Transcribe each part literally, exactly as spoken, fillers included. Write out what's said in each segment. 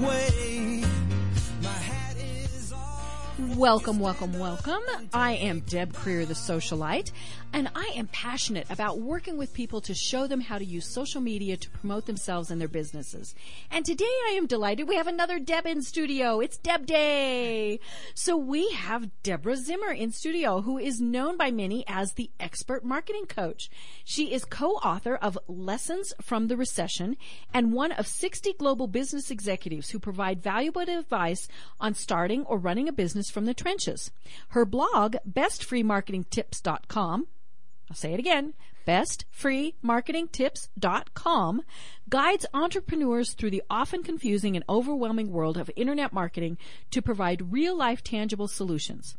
way. My hat is off. Welcome, welcome, welcome. I am Deb Krier, the socialite, and I am passionate about working with people to show them how to use social media to promote themselves and their businesses. And today I am delighted we have another Deb in studio. It's Deb Day. So we have Deborah Zimmer in studio, who is known by many as the Expert Marketing Coach. She is co-author of Lessons from the Recession and one of sixty global business executives who provide valuable advice on starting or running a business from the trenches. Her blog, best free marketing tips dot com, I'll say it again, best free marketing tips dot com, guides entrepreneurs through the often confusing and overwhelming world of internet marketing to provide real-life tangible solutions.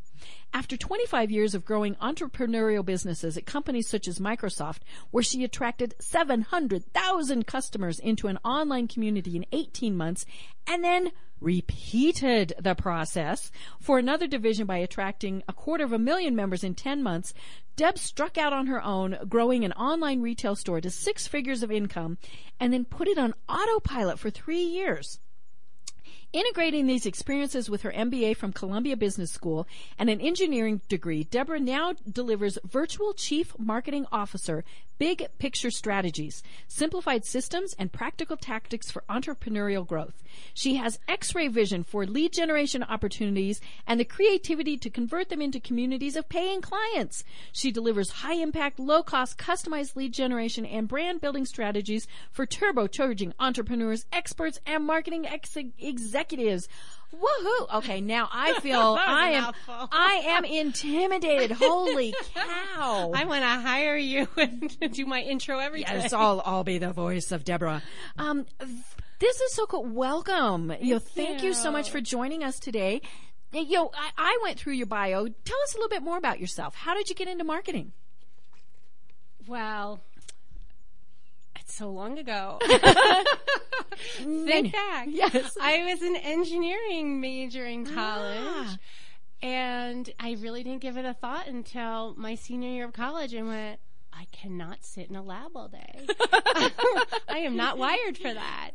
After twenty-five years of growing entrepreneurial businesses at companies such as Microsoft, where she attracted seven hundred thousand customers into an online community in eighteen months, and then repeated the process for another division by attracting a quarter of a million members in ten months, Deb struck out on her own, growing an online retail store to six figures of income, and then put it on autopilot for three years. Integrating these experiences with her M B A from Columbia Business School and an engineering degree, Deborah now delivers Virtual Chief Marketing Officer Big Picture Strategies, simplified systems, and practical tactics for entrepreneurial growth. She has X-ray vision for lead generation opportunities and the creativity to convert them into communities of paying clients. She delivers high-impact, low-cost, customized lead generation and brand-building strategies for turbocharging entrepreneurs, experts, and marketing ex- executives. Executives. Woohoo. Okay, now I feel I am I am intimidated. Holy cow. I want to hire you and do my intro every yes, day. Yes, I'll I'll be the voice of Deborah. Um this is so cool. Welcome. Thank you know, thank you. you so much for joining us today. You know, I, I went through your bio. Tell us a little bit more about yourself. How did you get into marketing? Well, so long ago. Think back. Yes. I was an engineering major in college, ah. and I really didn't give it a thought until my senior year of college and went, I cannot sit in a lab all day. I am not wired for that.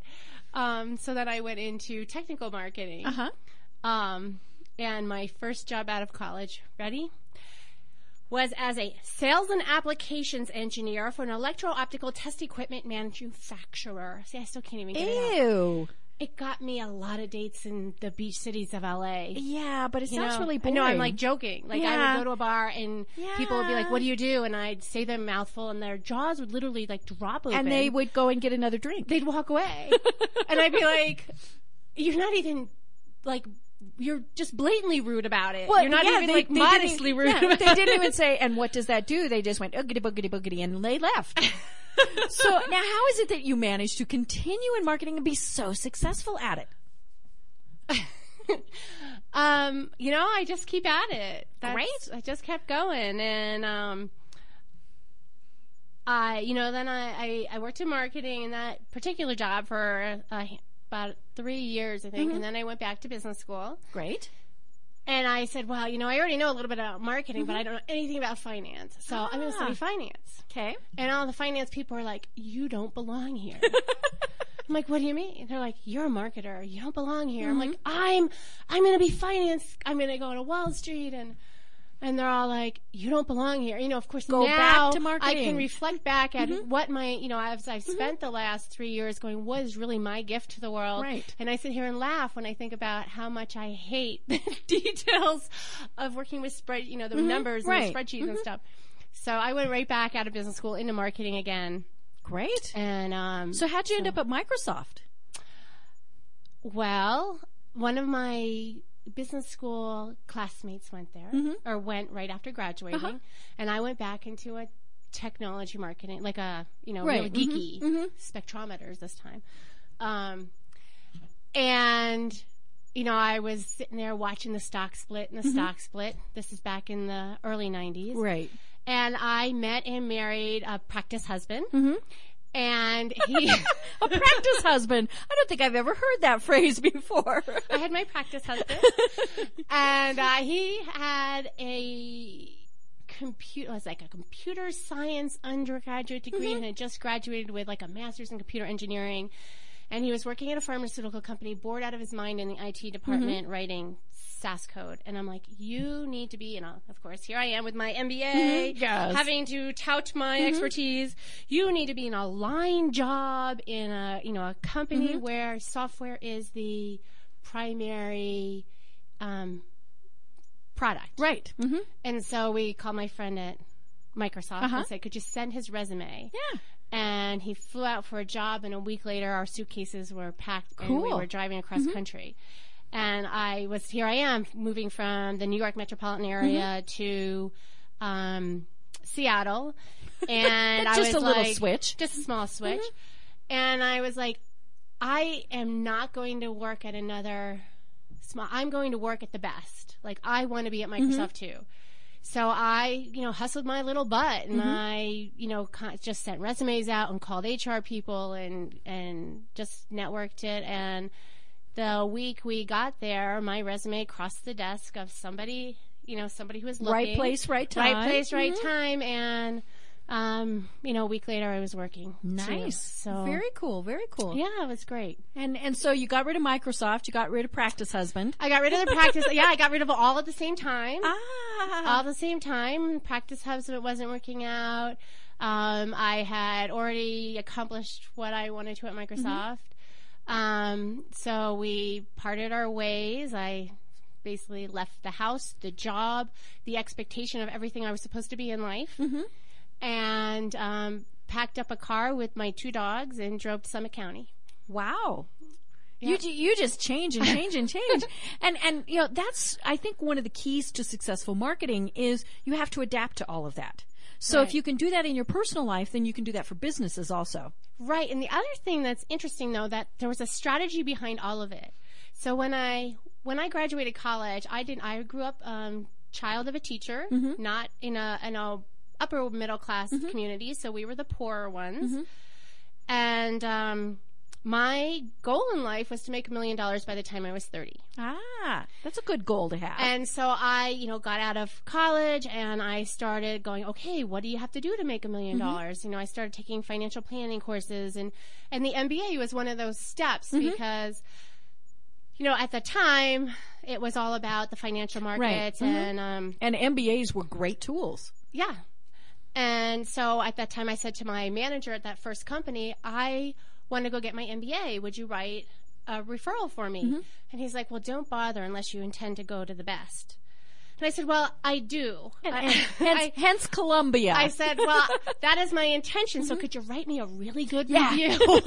Um, so then I went into technical marketing. Uh-huh. Um, and my first job out of college, ready? was as a sales and applications engineer for an electro-optical test equipment manufacturer. See, I still can't even get it out. Ew. It got me a lot of dates in the beach cities of L A. Yeah, but it you sounds know, really boring. No, I'm like joking. Like yeah. I would go to a bar and yeah. people would be like, what do you do? And I'd say their mouthful and their jaws would literally like drop open. And they would go and get another drink. They'd walk away. And I'd be like, you're not even like... You're just blatantly rude about it. Well, You're not yeah, even they, like they modestly rude yeah, about they it. They didn't even say, and what does that do? They just went, oogity, boogity, boogity, and they left. So now how is it that you managed to continue in marketing and be so successful at it? um, you know, I just keep at it. That's, Great. I just kept going. And, um, I, you know, then I, I, I worked in marketing in that particular job for uh about three years, I think, mm-hmm. and then I went back to business school. Great. And I said, well, you know, I already know a little bit about marketing, mm-hmm. but I don't know anything about finance, so ah. I'm going to study finance. Okay. And all the finance people are like, you don't belong here. I'm like, what do you mean? They're like, you're a marketer. You don't belong here. Mm-hmm. I'm like, I'm I'm going to be finance. I'm going to go to Wall Street. And and they're all like, you don't belong here. You know, of course, go now back to marketing. I can reflect back at mm-hmm. what my, you know, I've, I've spent mm-hmm. the last three years going, what is really my gift to the world? Right. And I sit here and laugh when I think about how much I hate the details of working with spread, you know, the mm-hmm. numbers right. and the spreadsheets mm-hmm. and stuff. So I went right back out of business school into marketing again. Great. And um, so how'd you so. end up at Microsoft? Well, one of my... business school classmates went there mm-hmm. or went right after graduating uh-huh. and I went back into a technology marketing, like a, you know, right. real geeky mm-hmm. spectrometers this time. Um, and, you know, I was sitting there watching the stock split and the mm-hmm. stock split. This is back in the early nineties. Right. And I met and married a practice husband. Mm-hmm. And he... a practice husband. I don't think I've ever heard that phrase before. I had my practice husband. And uh, he had a computer... It was like a computer science undergraduate degree mm-hmm. and had just graduated with like a master's in computer engineering. And he was working at a pharmaceutical company, bored out of his mind in the I T department, mm-hmm. writing S A S code. And I'm like, you need to be, and I'll, of course, here I am with my M B A, mm-hmm. yes. having to tout my mm-hmm. expertise. You need to be in a line job in a, you know, a company mm-hmm. where software is the primary um, product. Right. Mm-hmm. And so we called my friend at Microsoft uh-huh. and said, could you send his resume? Yeah. And he flew out for a job, and a week later, our suitcases were packed, cool. and we were driving across mm-hmm. country. And I was, here I am, moving from the New York metropolitan area mm-hmm. to um, Seattle. And just I was just a little like, switch. Just a small switch. Mm-hmm. And I was like, I am not going to work at another small, I'm going to work at the best. Like, I want to be at Microsoft, mm-hmm. too. So I, you know, hustled my little butt, and mm-hmm. I, you know, just sent resumes out and called H R people and and just networked it. And the week we got there, my resume crossed the desk of somebody, you know, somebody who was looking. Right place, right time. Right place, right mm-hmm. time. And, um, you know, a week later I was working. Nice. So very cool. Very cool. Yeah, it was great. And and so you got rid of Microsoft. You got rid of Practice Husband. I got rid of the Practice. Yeah, I got rid of all at the same time. Ah. All the same time, Practice Husband wasn't working out. Um, I had already accomplished what I wanted to at Microsoft. Mm-hmm. Um, so we parted our ways. I basically left the house, the job, the expectation of everything I was supposed to be in life, mm-hmm. and um, packed up a car with my two dogs and drove to Summit County. Wow. You you just change and change and change. and, and, you know, that's, I think, one of the keys to successful marketing is you have to adapt to all of that. So right. if you can do that in your personal life, then you can do that for businesses also. Right. And the other thing that's interesting, though, that there was a strategy behind all of it. So when I when I graduated college, I didn't. I grew up um, child of a teacher, mm-hmm. not in a an upper middle class mm-hmm. community. So we were the poorer ones. Mm-hmm. And um my goal in life was to make a million dollars by the time I was thirty. Ah, that's a good goal to have. And so I, you know, got out of college and I started going, okay, what do you have to do to make a million dollars? You know, I started taking financial planning courses, and, and the M B A was one of those steps mm-hmm. because, you know, at the time it was all about the financial markets, right. and, mm-hmm. um, and M B As were great tools. Yeah. And so at that time I said to my manager at that first company, I want to go get my M B A. Would you write a referral for me? Mm-hmm. And he's like, well, don't bother unless you intend to go to the best. And I said, well, I do. And, I, and hence, I, hence Columbia. I said, well, that is my intention. Mm-hmm. So could you write me a really good yeah. review?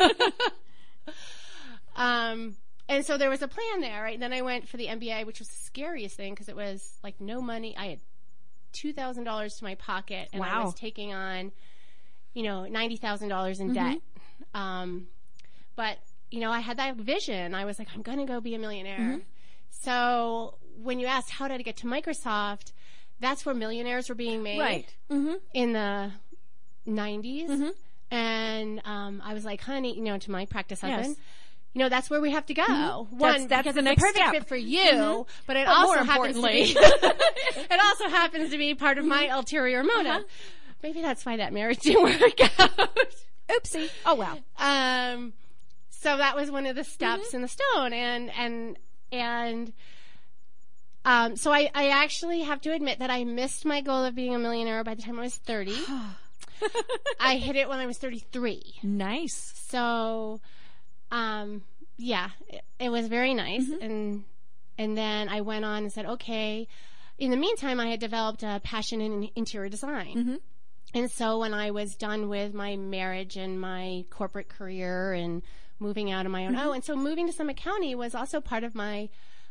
um, and so there was a plan there, right? And then I went for the M B A, which was the scariest thing because it was like no money. I had two thousand dollars to my pocket, and wow. I was taking on, you know, ninety thousand dollars in mm-hmm. debt. Um, but, you know, I had that vision. I was like, I'm going to go be a millionaire. Mm-hmm. So when you asked how did I get to Microsoft, that's where millionaires were being made right. mm-hmm. in the nineties. Mm-hmm. And um, I was like, honey, you know, to my practice husband, yes. you know, that's where we have to go. Mm-hmm. One, that's, that's the next perfect step. Fit for you, mm-hmm. but it but also happens to be, it also happens to be part of my mm-hmm. ulterior motive. Uh-huh. Maybe that's why that marriage didn't work out. Oopsie. Oh, well. Um, so that was one of the steps mm-hmm. in the stone. And, and, and, um, so I, I actually have to admit that I missed my goal of being a millionaire by the time I was thirty. I hit it when I was thirty-three. Nice. So, um, yeah, it, it was very nice. Mm-hmm. And, and then I went on and said, okay, in the meantime, I had developed a passion in interior design. Mm-hmm. And so when I was done with my marriage and my corporate career and moving out on my own, mm-hmm. oh, and so moving to Summit County was also part of my, I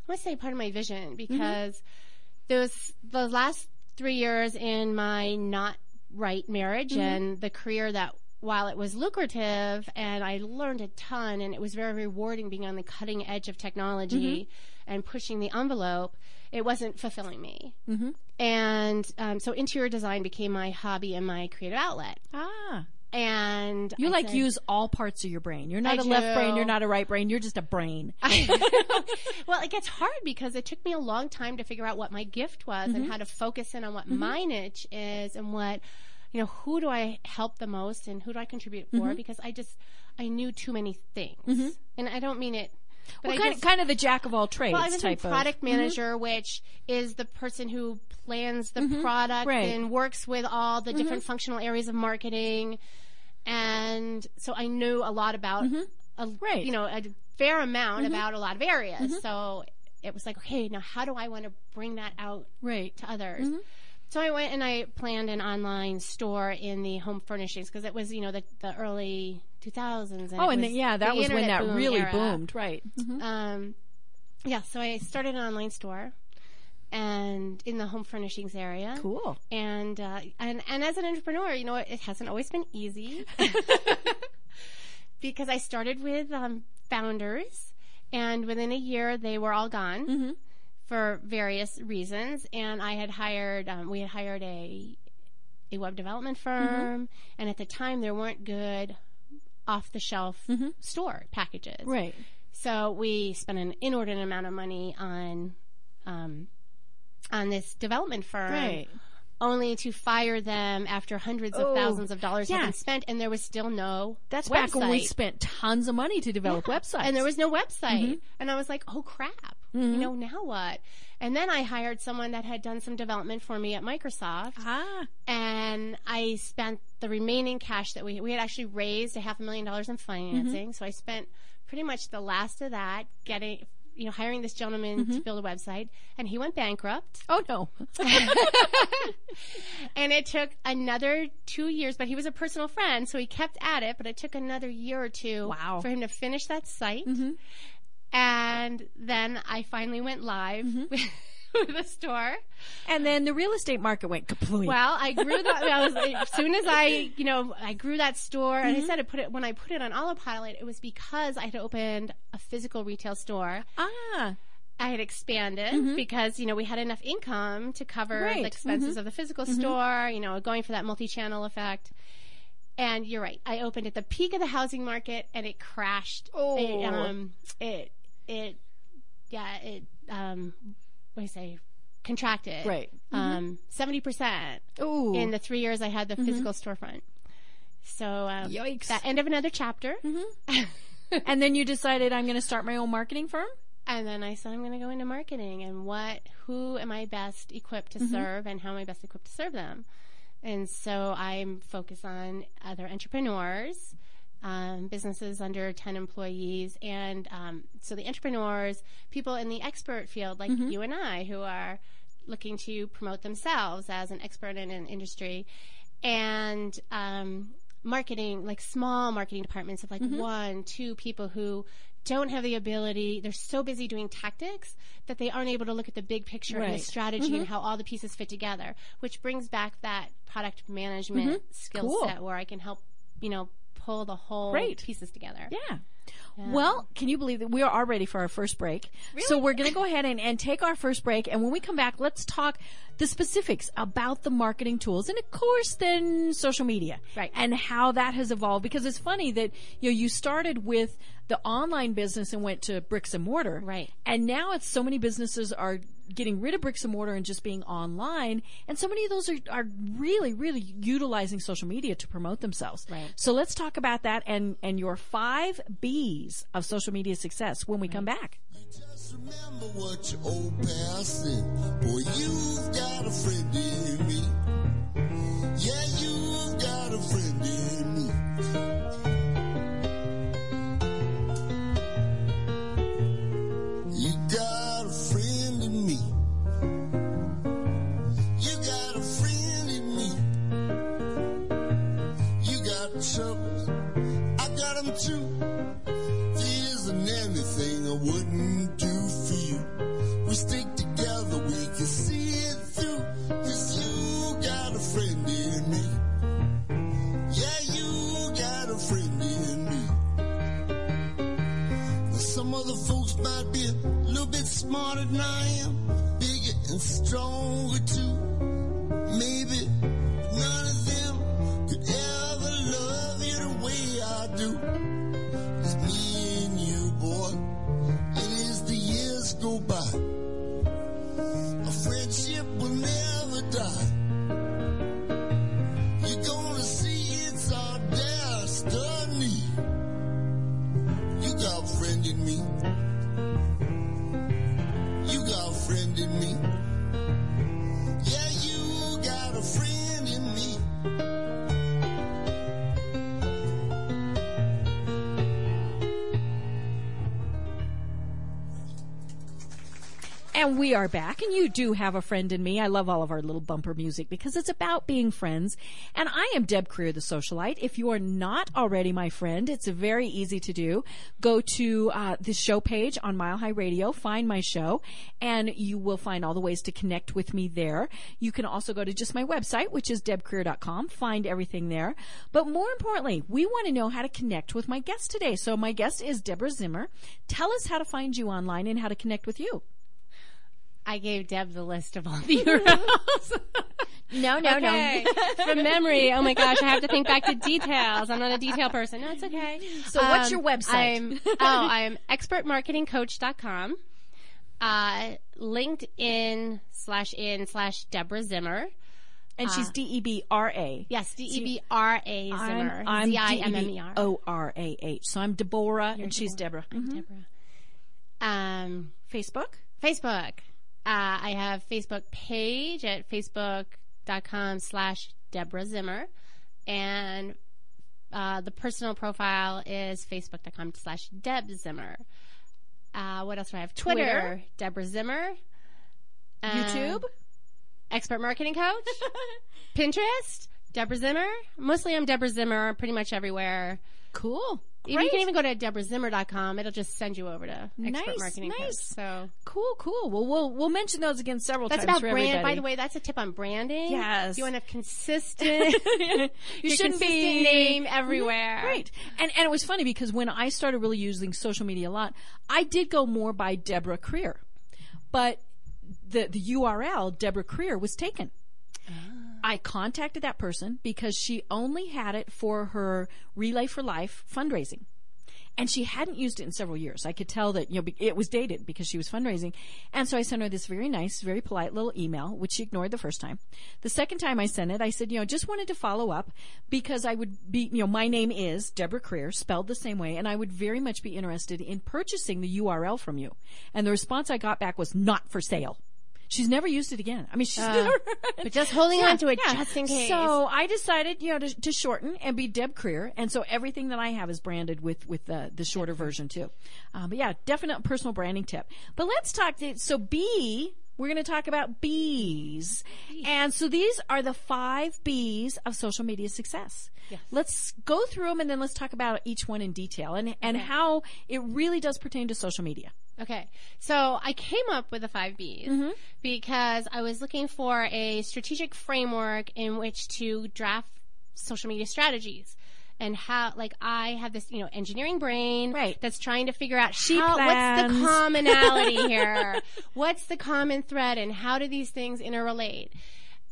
want to say part of my vision, because mm-hmm. those the last three years in my not right marriage mm-hmm. and the career that, while it was lucrative and I learned a ton and it was very rewarding being on the cutting edge of technology mm-hmm. and pushing the envelope, it wasn't fulfilling me. Mm-hmm. And um, so interior design became my hobby and my creative outlet. Ah. And you I like said, use all parts of your brain. You're not I a do. left brain. You're not a right brain. You're just a brain. Well, it gets hard because it took me a long time to figure out what my gift was mm-hmm. and how to focus in on what mm-hmm. my niche is and what, you know, who do I help the most and who do I contribute for? Mm-hmm. Because I just, I knew too many things. Mm-hmm. And I don't mean it. But well, kind, guess, of, kind of the jack of all trades well, I was type product of. manager, mm-hmm. which is the person who plans the mm-hmm. product right. and works with all the mm-hmm. different functional areas of marketing. And so I knew a lot about, mm-hmm. a, right. you know, a fair amount mm-hmm. about a lot of areas. Mm-hmm. So it was like, okay, now how do I want to bring that out right. to others? Mm-hmm. So I went and I planned an online store in the home furnishings because it was, you know, the, the early two thousands. And oh, and was the, yeah, that the was when that boom really era. boomed, right. Mm-hmm. Um, yeah, so I started an online store and in the home furnishings area. Cool. And, uh, and, and as an entrepreneur, you know, it hasn't always been easy because I started with um, founders, and within a year they were all gone. Mm-hmm. For various reasons, and I had hired, um, we had hired a a web development firm, mm-hmm. and at the time there weren't good off-the-shelf mm-hmm. store packages. Right. So we spent an inordinate amount of money on um, on this development firm, right. only to fire them after hundreds oh, of thousands of dollars yeah. had been spent, and there was still no That's website. Back when we spent tons of money to develop yeah. websites. And there was no website. Mm-hmm. And I was like, oh, crap. Mm-hmm. You know, now what? And then I hired someone that had done some development for me at Microsoft. Ah. And I spent the remaining cash that we, we had actually raised a half a million dollars in financing. Mm-hmm. So I spent pretty much the last of that getting, you know, hiring this gentleman mm-hmm. to build a website. And he went bankrupt. Oh, no. And it took another two years, but he was a personal friend, so he kept at it. But it took another year or two wow. for him to finish that site. Mm-hmm. And then I finally went live mm-hmm. with, with a store. And then the real estate market went kaplooey. Well, I grew that. I was, as soon as I, you know, I grew that store, mm-hmm. and I said I put it when I put it on autopilot, it was because I had opened a physical retail store. Ah. I had expanded mm-hmm. because, you know, we had enough income to cover right. the expenses mm-hmm. of the physical mm-hmm. store, you know, going for that multi-channel effect. And you're right. I opened at the peak of the housing market, and it crashed. Oh. It, um, it It, yeah, it, um, what do you say, contracted. Right. Um, mm-hmm. seventy percent Ooh. In the three years I had the mm-hmm. physical storefront. So, um, yikes. That end of another chapter. Mm-hmm. And then you decided I'm going to start my own marketing firm? And then I said I'm going to go into marketing and what, who am I best equipped to mm-hmm. serve and how am I best equipped to serve them? And so I'm focused on other entrepreneurs. Um, businesses under ten employees, and um, so the entrepreneurs, people in the expert field like mm-hmm. you and I who are looking to promote themselves as an expert in an industry, and um, marketing, like small marketing departments of like mm-hmm. one, two people who don't have the ability, they're so busy doing tactics that they aren't able to look at the big picture right. and the strategy mm-hmm. and how all the pieces fit together, which brings back that product management mm-hmm. skill cool. set where I can help, you know, pull the whole Great. pieces together. Yeah. yeah. Well, can you believe that we are all ready for our first break? Really? So we're going to go ahead and, and take our first break. And when we come back, let's talk the specifics about the marketing tools and, of course, then social media right. and how that has evolved. Because it's funny that, you know, you started with the online business and went to bricks and mortar. Right. And now it's so many businesses are getting rid of bricks and mortar and just being online. And so many of those are, are really, really utilizing social media to promote themselves. Right. So let's talk about that and, and your five B's of social media success when we right. come back. Just remember what your old past said. Boy, you've got a friend in me. Yeah, you've got a friend in me. Smarter than I am, bigger and stronger too. Maybe none of them could ever love you the way I do. It's me and you, boy, and as the years go by, our friendship will never die. You're gonna see it's all there, study. You got a friend in me. Yeah, you got a friend in me. And we are back, and you do have a friend in me. I love all of our little bumper music because it's about being friends. And I am Deb Krier, the socialite. If you are not already my friend, it's very easy to do. Go to uh, the show page on Mile High Radio, find my show, and you will find all the ways to connect with me there. You can also go to just my website, which is Deb Krier dot com, find everything there. But more importantly, we want to know how to connect with my guest today. So my guest is Deborah Zimmer. Tell us how to find you online and how to connect with you. I gave Deb the list of all the U R Ls. No, no, okay. no. From memory. Oh, my gosh. I have to think back to details. I'm not a detail person. No, it's okay. So um, what's your website? I'm, oh, I'm expert marketing coach dot com, uh, LinkedIn slash in slash Deborah Zimmer. And uh, she's D E B R A. Yes, D E B R A Zimmer. I'm D E B O R A H. So I'm Deborah, You're and Deborah. She's Deborah. I'm mm-hmm. Deborah. Um, Facebook? Facebook. Uh, I have Facebook page at facebook.com slash Deborah Zimmer. And uh, the personal profile is facebook.com slash Deb Zimmer. Uh, what else do I have? Twitter, Twitter. Deborah Zimmer. Um, YouTube. Expert Marketing Coach. Pinterest. Deborah Zimmer. Mostly I'm Deborah Zimmer pretty much everywhere. Cool. Great. You can even go to Debra Zimmer dot com. It'll just send you over to Expert nice, Marketing Nice, Tips, so. Cool, cool. Well, we'll we'll mention those again several that's times for everybody. That's about brand. By the way, that's a tip on branding. Yes. If you want to have consistent, you your shouldn't consistent be name everywhere. Right. And and it was funny because when I started really using social media a lot, I did go more by Deborah Krier, but the the U R L Deborah Krier was taken. Oh. I contacted that person because she only had it for her Relay for Life fundraising. And she hadn't used it in several years. I could tell that, you know, it was dated because she was fundraising. And so I sent her this very nice, very polite little email, which she ignored the first time. The second time I sent it, I said, you know, just wanted to follow up because I would be, you know, my name is Deborah Krier, spelled the same way, and I would very much be interested in purchasing the U R L from you. And the response I got back was not for sale. She's never used it again. I mean, she's uh, never. But just holding yeah, on to it yeah. just in case. So I decided, you know, to, to shorten and be Deb Krier. And so everything that I have is branded with, with the, the shorter version too. Um, but yeah, definite personal branding tip. But let's talk, to, so B, we're going to talk about B's. And so these are the five B's of social media success. Yes. Let's go through them and then let's talk about each one in detail and, and okay. how it really does pertain to social media. Okay, so I came up with the five B's mm-hmm. because I was looking for a strategic framework in which to draft social media strategies. And how, like, I have this, you know, engineering brain right. that's trying to figure out she how, plans. What's the commonality here? What's the common thread and how do these things interrelate?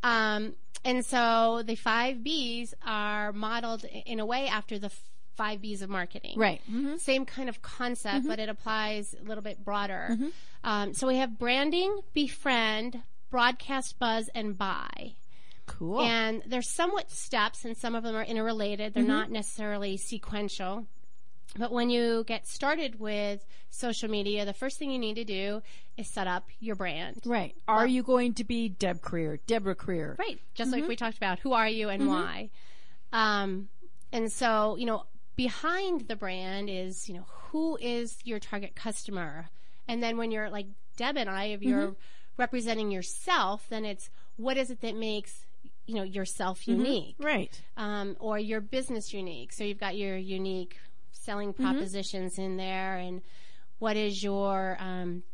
Um, and so the five B's are modeled in a way after the five B's of marketing. Right. Mm-hmm. Same kind of concept, mm-hmm. but it applies a little bit broader. Mm-hmm. Um, so we have branding, befriend, broadcast, buzz, and buy. Cool. And they're somewhat steps, and some of them are interrelated. They're mm-hmm. not necessarily sequential. But when you get started with social media, the first thing you need to do is set up your brand. Right. Are well, you going to be Deb Krier, Deborah Krier? Right. Just mm-hmm. like we talked about, who are you and mm-hmm. why? Um, and so, you know, behind the brand is, you know, who is your target customer? And then when you're like Deb and I, if you're mm-hmm. representing yourself, then it's what is it that makes, you know, yourself unique? Mm-hmm. Right. Um, or your business unique. So you've got your unique selling propositions mm-hmm. in there. And what is your, um,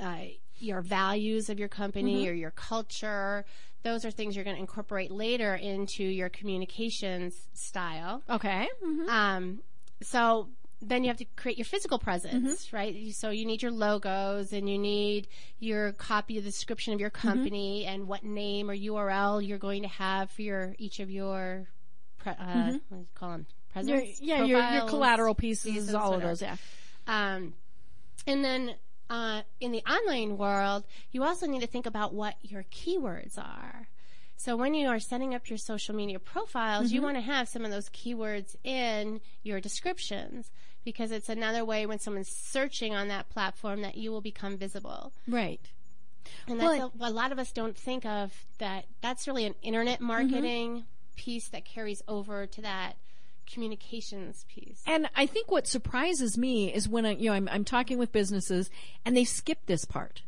uh, your values of your company mm-hmm. or your culture? Those are things you're going to incorporate later into your communications style. Okay. Mm-hmm. Um, so then you have to create your physical presence, mm-hmm. right? So you need your logos and you need your copy of the description of your company mm-hmm. and what name or U R L you're going to have for your each of your, pre- uh, mm-hmm. what do you call them? Presence? Your, yeah, profiles, your, your collateral pieces, pieces all whatever. Of those, yeah. Um, and then... Uh, in the online world, you also need to think about what your keywords are. So when you are setting up your social media profiles, mm-hmm. you want to have some of those keywords in your descriptions because it's another way when someone's searching on that platform that you will become visible. Right. And that's well, a, a lot of us don't think of that. That's really an internet marketing mm-hmm. piece that carries over to that communications piece. And I think what surprises me is when I, you know, I'm, I'm talking with businesses and they skip this part.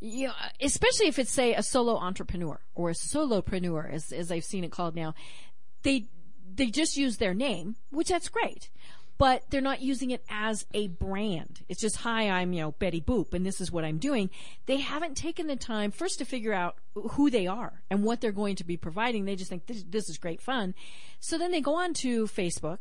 You know, especially if it's, say, a solo entrepreneur or a solopreneur, as, as I've seen it called now, they they just use their name, which that's great, but they're not using it as a brand. It's just, hi, I'm, you know, Betty Boop, and this is what I'm doing. They haven't taken the time first to figure out who they are and what they're going to be providing. They just think this, this is great fun. So then they go on to Facebook,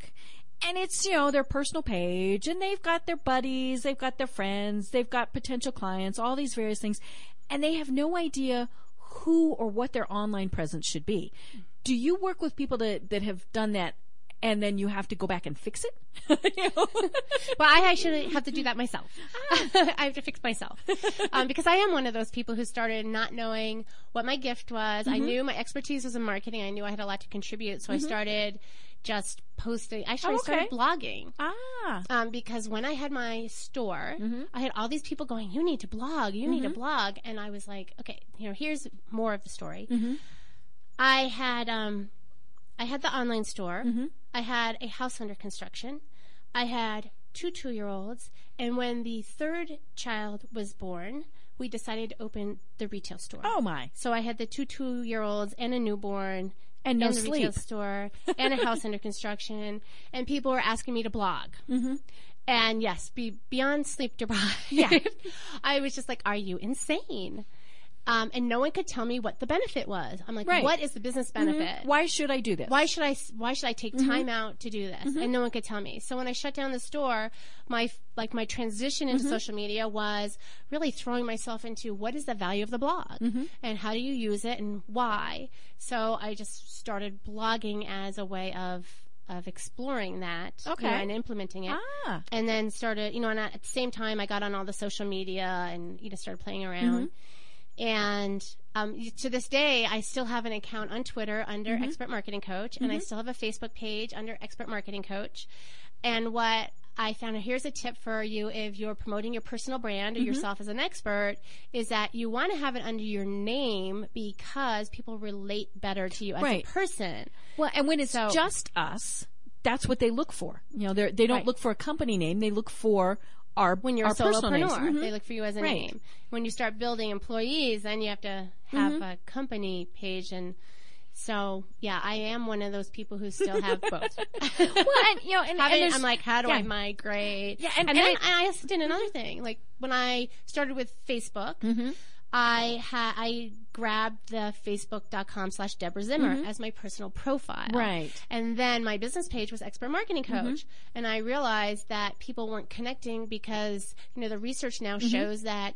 and it's, you know, their personal page, and they've got their buddies, they've got their friends, they've got potential clients, all these various things, and they have no idea who or what their online presence should be. Do you work with people that, that have done that, and then you have to go back and fix it? You know? Well, I actually have to do that myself. I have to fix myself. Um, because I am one of those people who started not knowing what my gift was. Mm-hmm. I knew my expertise was in marketing. I knew I had a lot to contribute, so mm-hmm. I started just posting. Actually, oh, okay. I started blogging. Ah. Um, because when I had my store, mm-hmm. I had all these people going, you need to blog, you mm-hmm. need to blog. And I was like, okay, you know, here's more of the story. Mm-hmm. I had um, I had the online store. Mm-hmm. I had a house under construction. I had two two-year-olds. And when the third child was born, we decided to open the retail store. Oh, my. So I had the two two-year-olds and a newborn. And no and sleep. Retail store and a house under construction. And people were asking me to blog. Mm-hmm. And, yes, be beyond sleep deprived. Yeah. I was just like, are you insane? Um, and no one could tell me what the benefit was. I'm like, right. What is the business benefit? Mm-hmm. Why should I do this? Why should I, why should I take mm-hmm. time out to do this? Mm-hmm. And no one could tell me. So when I shut down the store, my, like my transition into mm-hmm. social media was really throwing myself into what is the value of the blog mm-hmm. and how do you use it and why? So I just started blogging as a way of, of exploring that okay. you know, and implementing it. Ah. And then started, you know, and at the same time I got on all the social media and, you know, started playing around. Mm-hmm. And um, to this day, I still have an account on Twitter under mm-hmm. Expert Marketing Coach, and mm-hmm. I still have a Facebook page under Expert Marketing Coach. And what I found, here's a tip for you if you're promoting your personal brand or mm-hmm. yourself as an expert, is that you want to have it under your name because people relate better to you as right. a person. Well, and when it's so, just us, that's what they look for. You know, they don't right. look for a company name. They look for... Our, when you're our a solopreneur, mm-hmm. they look for you as a right. name. When you start building employees, then you have to have mm-hmm. a company page. And so, yeah, I am one of those people who still have both. Well, and, you know, and, Having, and I'm like, how do yeah. I migrate? Yeah, and, and, and then I, I also did another thing. Like when I started with Facebook, mm-hmm. I ha- I grabbed the facebook.com slash Deborah Zimmer mm-hmm. as my personal profile. Right. And then my business page was Expert Marketing Coach. Mm-hmm. And I realized that people weren't connecting because, you know, the research now mm-hmm. shows that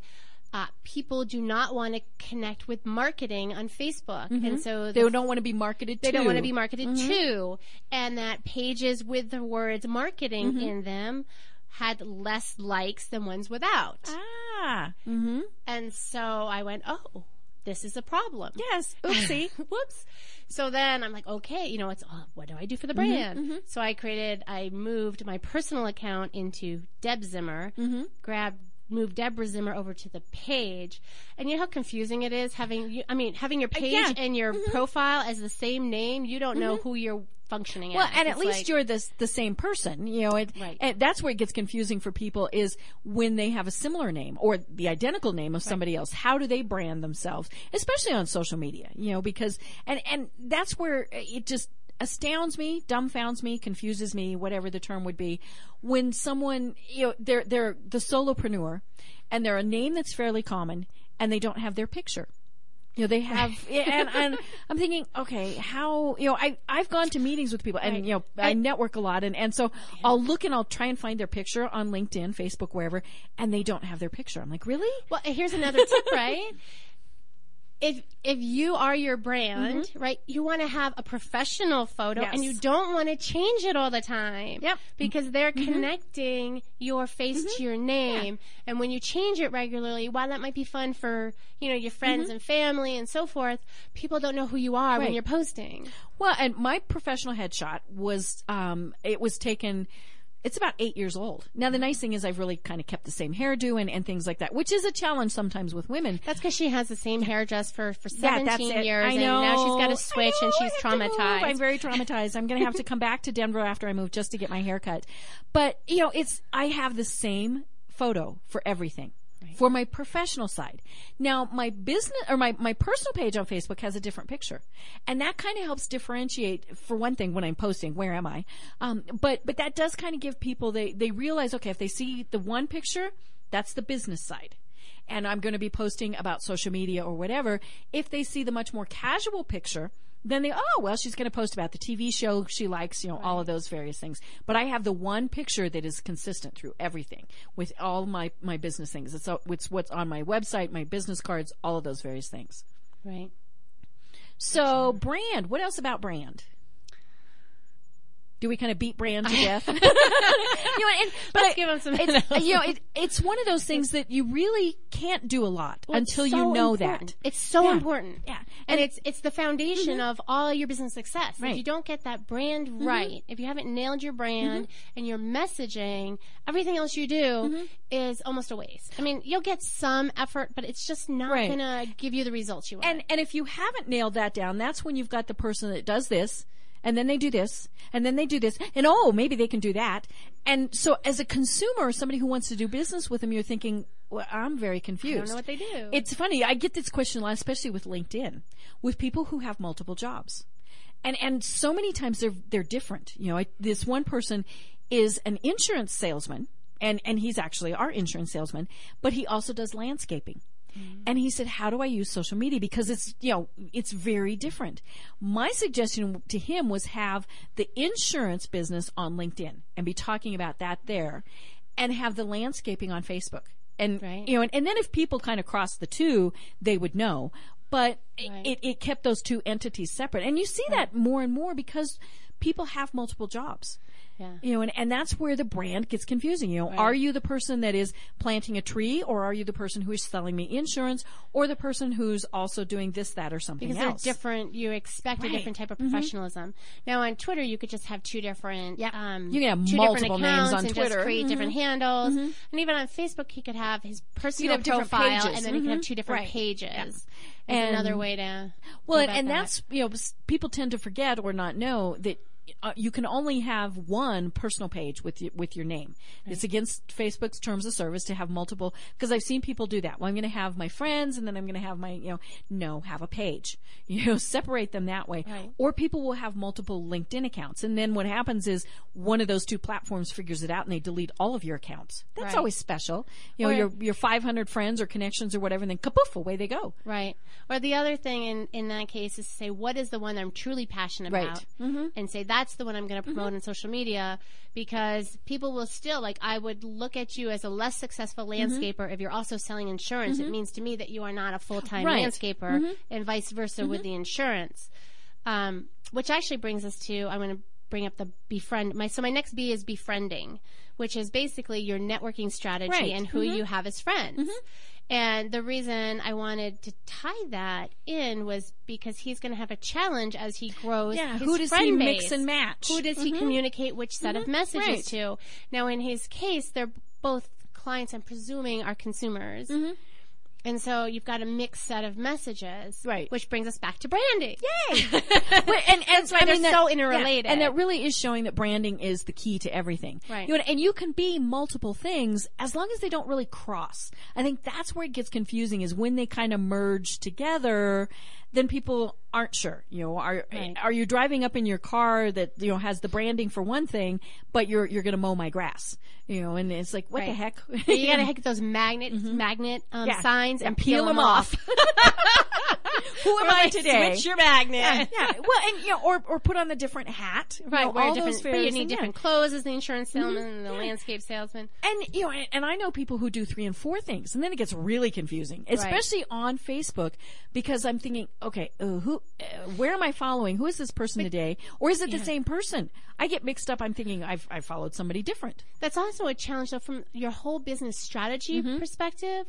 uh, people do not want to connect with marketing on Facebook. Mm-hmm. And so they don't want to be marketed they to. They don't want to be marketed mm-hmm. to. And that pages with the words marketing mm-hmm. in them had less likes than ones without. Ah. Mm-hmm. And so I went, oh, this is a problem. Yes. Oopsie. Whoops. So then I'm like, okay, you know, it's, oh, what do I do for the brand? Mm-hmm. So I created, I moved my personal account into Deb Zimmer, mm-hmm. grabbed, moved Deborah Zimmer over to the page. And you know how confusing it is having, I mean, having your page yeah. and your mm-hmm. profile as the same name, you don't mm-hmm. know who you're functioning well, as. Well, and it's at least like, you're the, the same person. You know, it, right. and that's where it gets confusing for people is when they have a similar name or the identical name of right. somebody else. How do they brand themselves, especially on social media? You know, because, and, and that's where it just astounds me, dumbfounds me, confuses me, whatever the term would be, when someone, you know, they're, they're the solopreneur and they're a name that's fairly common and they don't have their picture. You know, they have, and, and I'm thinking, okay, how, you know, I, I've gone to meetings with people and, right. you know, I network a lot and, and so yeah. I'll look and I'll try and find their picture on LinkedIn, Facebook, wherever, and they don't have their picture. I'm like, really? Well, here's another tip, right? If if you are your brand, mm-hmm. right, you want to have a professional photo yes. and you don't want to change it all the time. Yep. Because they're mm-hmm. connecting your face mm-hmm. to your name. Yeah. And when you change it regularly, while that might be fun for, you know, your friends mm-hmm. and family and so forth, people don't know who you are right. when you're posting. Well, and my professional headshot was, um, it was taken it's about eight years old. Now, the nice thing is I've really kind of kept the same hairdo and, and things like that, which is a challenge sometimes with women. That's because she has the same hairdress for, for seventeen yeah, years, I know. And now she's got to switch, know, and she's traumatized. I'm very traumatized. I'm going to have to come back to Denver after I move just to get my hair cut. But, you know, it's I have the same photo for everything. Right. For my professional side. Now, my business or my, my personal page on Facebook has a different picture. And that kind of helps differentiate, for one thing, when I'm posting, where am I? Um, but, but that does kind of give people, they, they realize, okay, if they see the one picture, that's the business side. And I'm going to be posting about social media or whatever. If they see the much more casual picture, then they, oh, well, she's going to post about the T V show she likes, you know, right. all of those various things. But I have the one picture that is consistent through everything with all my, my business things. It's, it's what's on my website, my business cards, all of those various things. Right. So brand, what else about brand? Do we kind of beat brand to death? you know, and, but Let's I, give them some it's, you know, it, it's one of those things that you really can't do a lot well, until so you know important. that. It's so yeah. important. Yeah. And, and it's it's the foundation mm-hmm. of all your business success. Right. If you don't get that brand mm-hmm. right, if you haven't nailed your brand mm-hmm. and your messaging, everything else you do mm-hmm. is almost a waste. I mean, you'll get some effort, but it's just not right. going to give you the results you want. And, and if you haven't nailed that down, that's when you've got the person that does this. And then they do this, and then they do this, and oh, maybe they can do that. And so as a consumer, somebody who wants to do business with them, you're thinking, well, I'm very confused. I don't know what they do. It's funny. I get this question a lot, especially with LinkedIn, with people who have multiple jobs. And and so many times they're they're different. You know, I, this one person is an insurance salesman, and, and he's actually our insurance salesman, but he also does landscaping. Mm-hmm. And he said, how do I use social media? Because it's, you know, it's very different. My suggestion to him was have the insurance business on LinkedIn and be talking about that there and have the landscaping on Facebook. And, right. you know, and, and then if people kind of cross the two, they would know. But right. it, it kept those two entities separate. And you see right. that more and more because people have multiple jobs. Yeah. You know, and, and that's where the brand gets confusing. You know, right. are you the person that is planting a tree, or are you the person who is selling me insurance, or the person who's also doing this, that, or something because else? Because they're different. You expect right. a different type of professionalism. Mm-hmm. Now on Twitter, you could just have two different. Yep. Um, you can have two multiple names on and Twitter. Just create mm-hmm. different handles, mm-hmm. and even on Facebook, he could have his personal have profile, and then mm-hmm. he can have two different right. pages. Yeah. And it's another way to. Well, and, and that. that's you know, people tend to forget or not know that. Uh, you can only have one personal page with your, with your name. Right. It's against Facebook's terms of service to have multiple, because I've seen people do that. Well, I'm going to have my friends, and then I'm going to have my, you know, no, have a page. You know, separate them that way. Right. Or people will have multiple LinkedIn accounts, and then what happens is one of those two platforms figures it out, and they delete all of your accounts. That's right. always special. You know, or your your five hundred friends or connections or whatever, and then kapoof, away they go. Right. Or the other thing in, in that case is to say, what is the one that I'm truly passionate right. about? Mm-hmm. And say, that's That's the one I'm going to promote mm-hmm. on social media, because people will still, like, I would look at you as a less successful landscaper mm-hmm. if you're also selling insurance. Mm-hmm. It means to me that you are not a full-time right. landscaper mm-hmm. and vice versa mm-hmm. with the insurance, um, which actually brings us to, I'm going to bring up the befriend. My, so my next B is befriending, which is basically your networking strategy right. and who mm-hmm. you have as friends. Mm-hmm. And the reason I wanted to tie that in was because he's going to have a challenge as he grows yeah, his friend base. Who does he mix and match? Who does mm-hmm. he communicate which set mm-hmm. of messages right. to? Now, in his case, they're both clients, I'm presuming, are consumers. Mm-hmm. And so you've got a mixed set of messages, right? Which brings us back to branding. Yay! and and that's why I they're mean, that, so interrelated. Yeah, and that really is showing that branding is the key to everything, right? You know, and you can be multiple things as long as they don't really cross. I think that's where it gets confusing, is when they kind of merge together. Then people aren't sure. You know, are right. are you driving up in your car that, you know, has the branding for one thing, but you're you're going to mow my grass? You know, and it's like, what right. the heck? You got to get those magnet mm-hmm. magnet um, yeah. signs and, and peel, peel them, them off. Who am or I like, today? Switch your magnet. Yeah. yeah. Well, and you know, or or put on a different hat. Right. You know, wear all different. Those you need and, different yeah. clothes as the insurance salesman mm-hmm. and the yeah. landscape salesman. And you know, and, and I know people who do three and four things, and then it gets really confusing, especially right. on Facebook, because I'm thinking, okay, uh, who, uh, where am I following? Who is this person but, today? Or is it yeah. the same person? I get mixed up. I'm thinking I've, I followed somebody different. That's also a challenge, though, from your whole business strategy mm-hmm. perspective.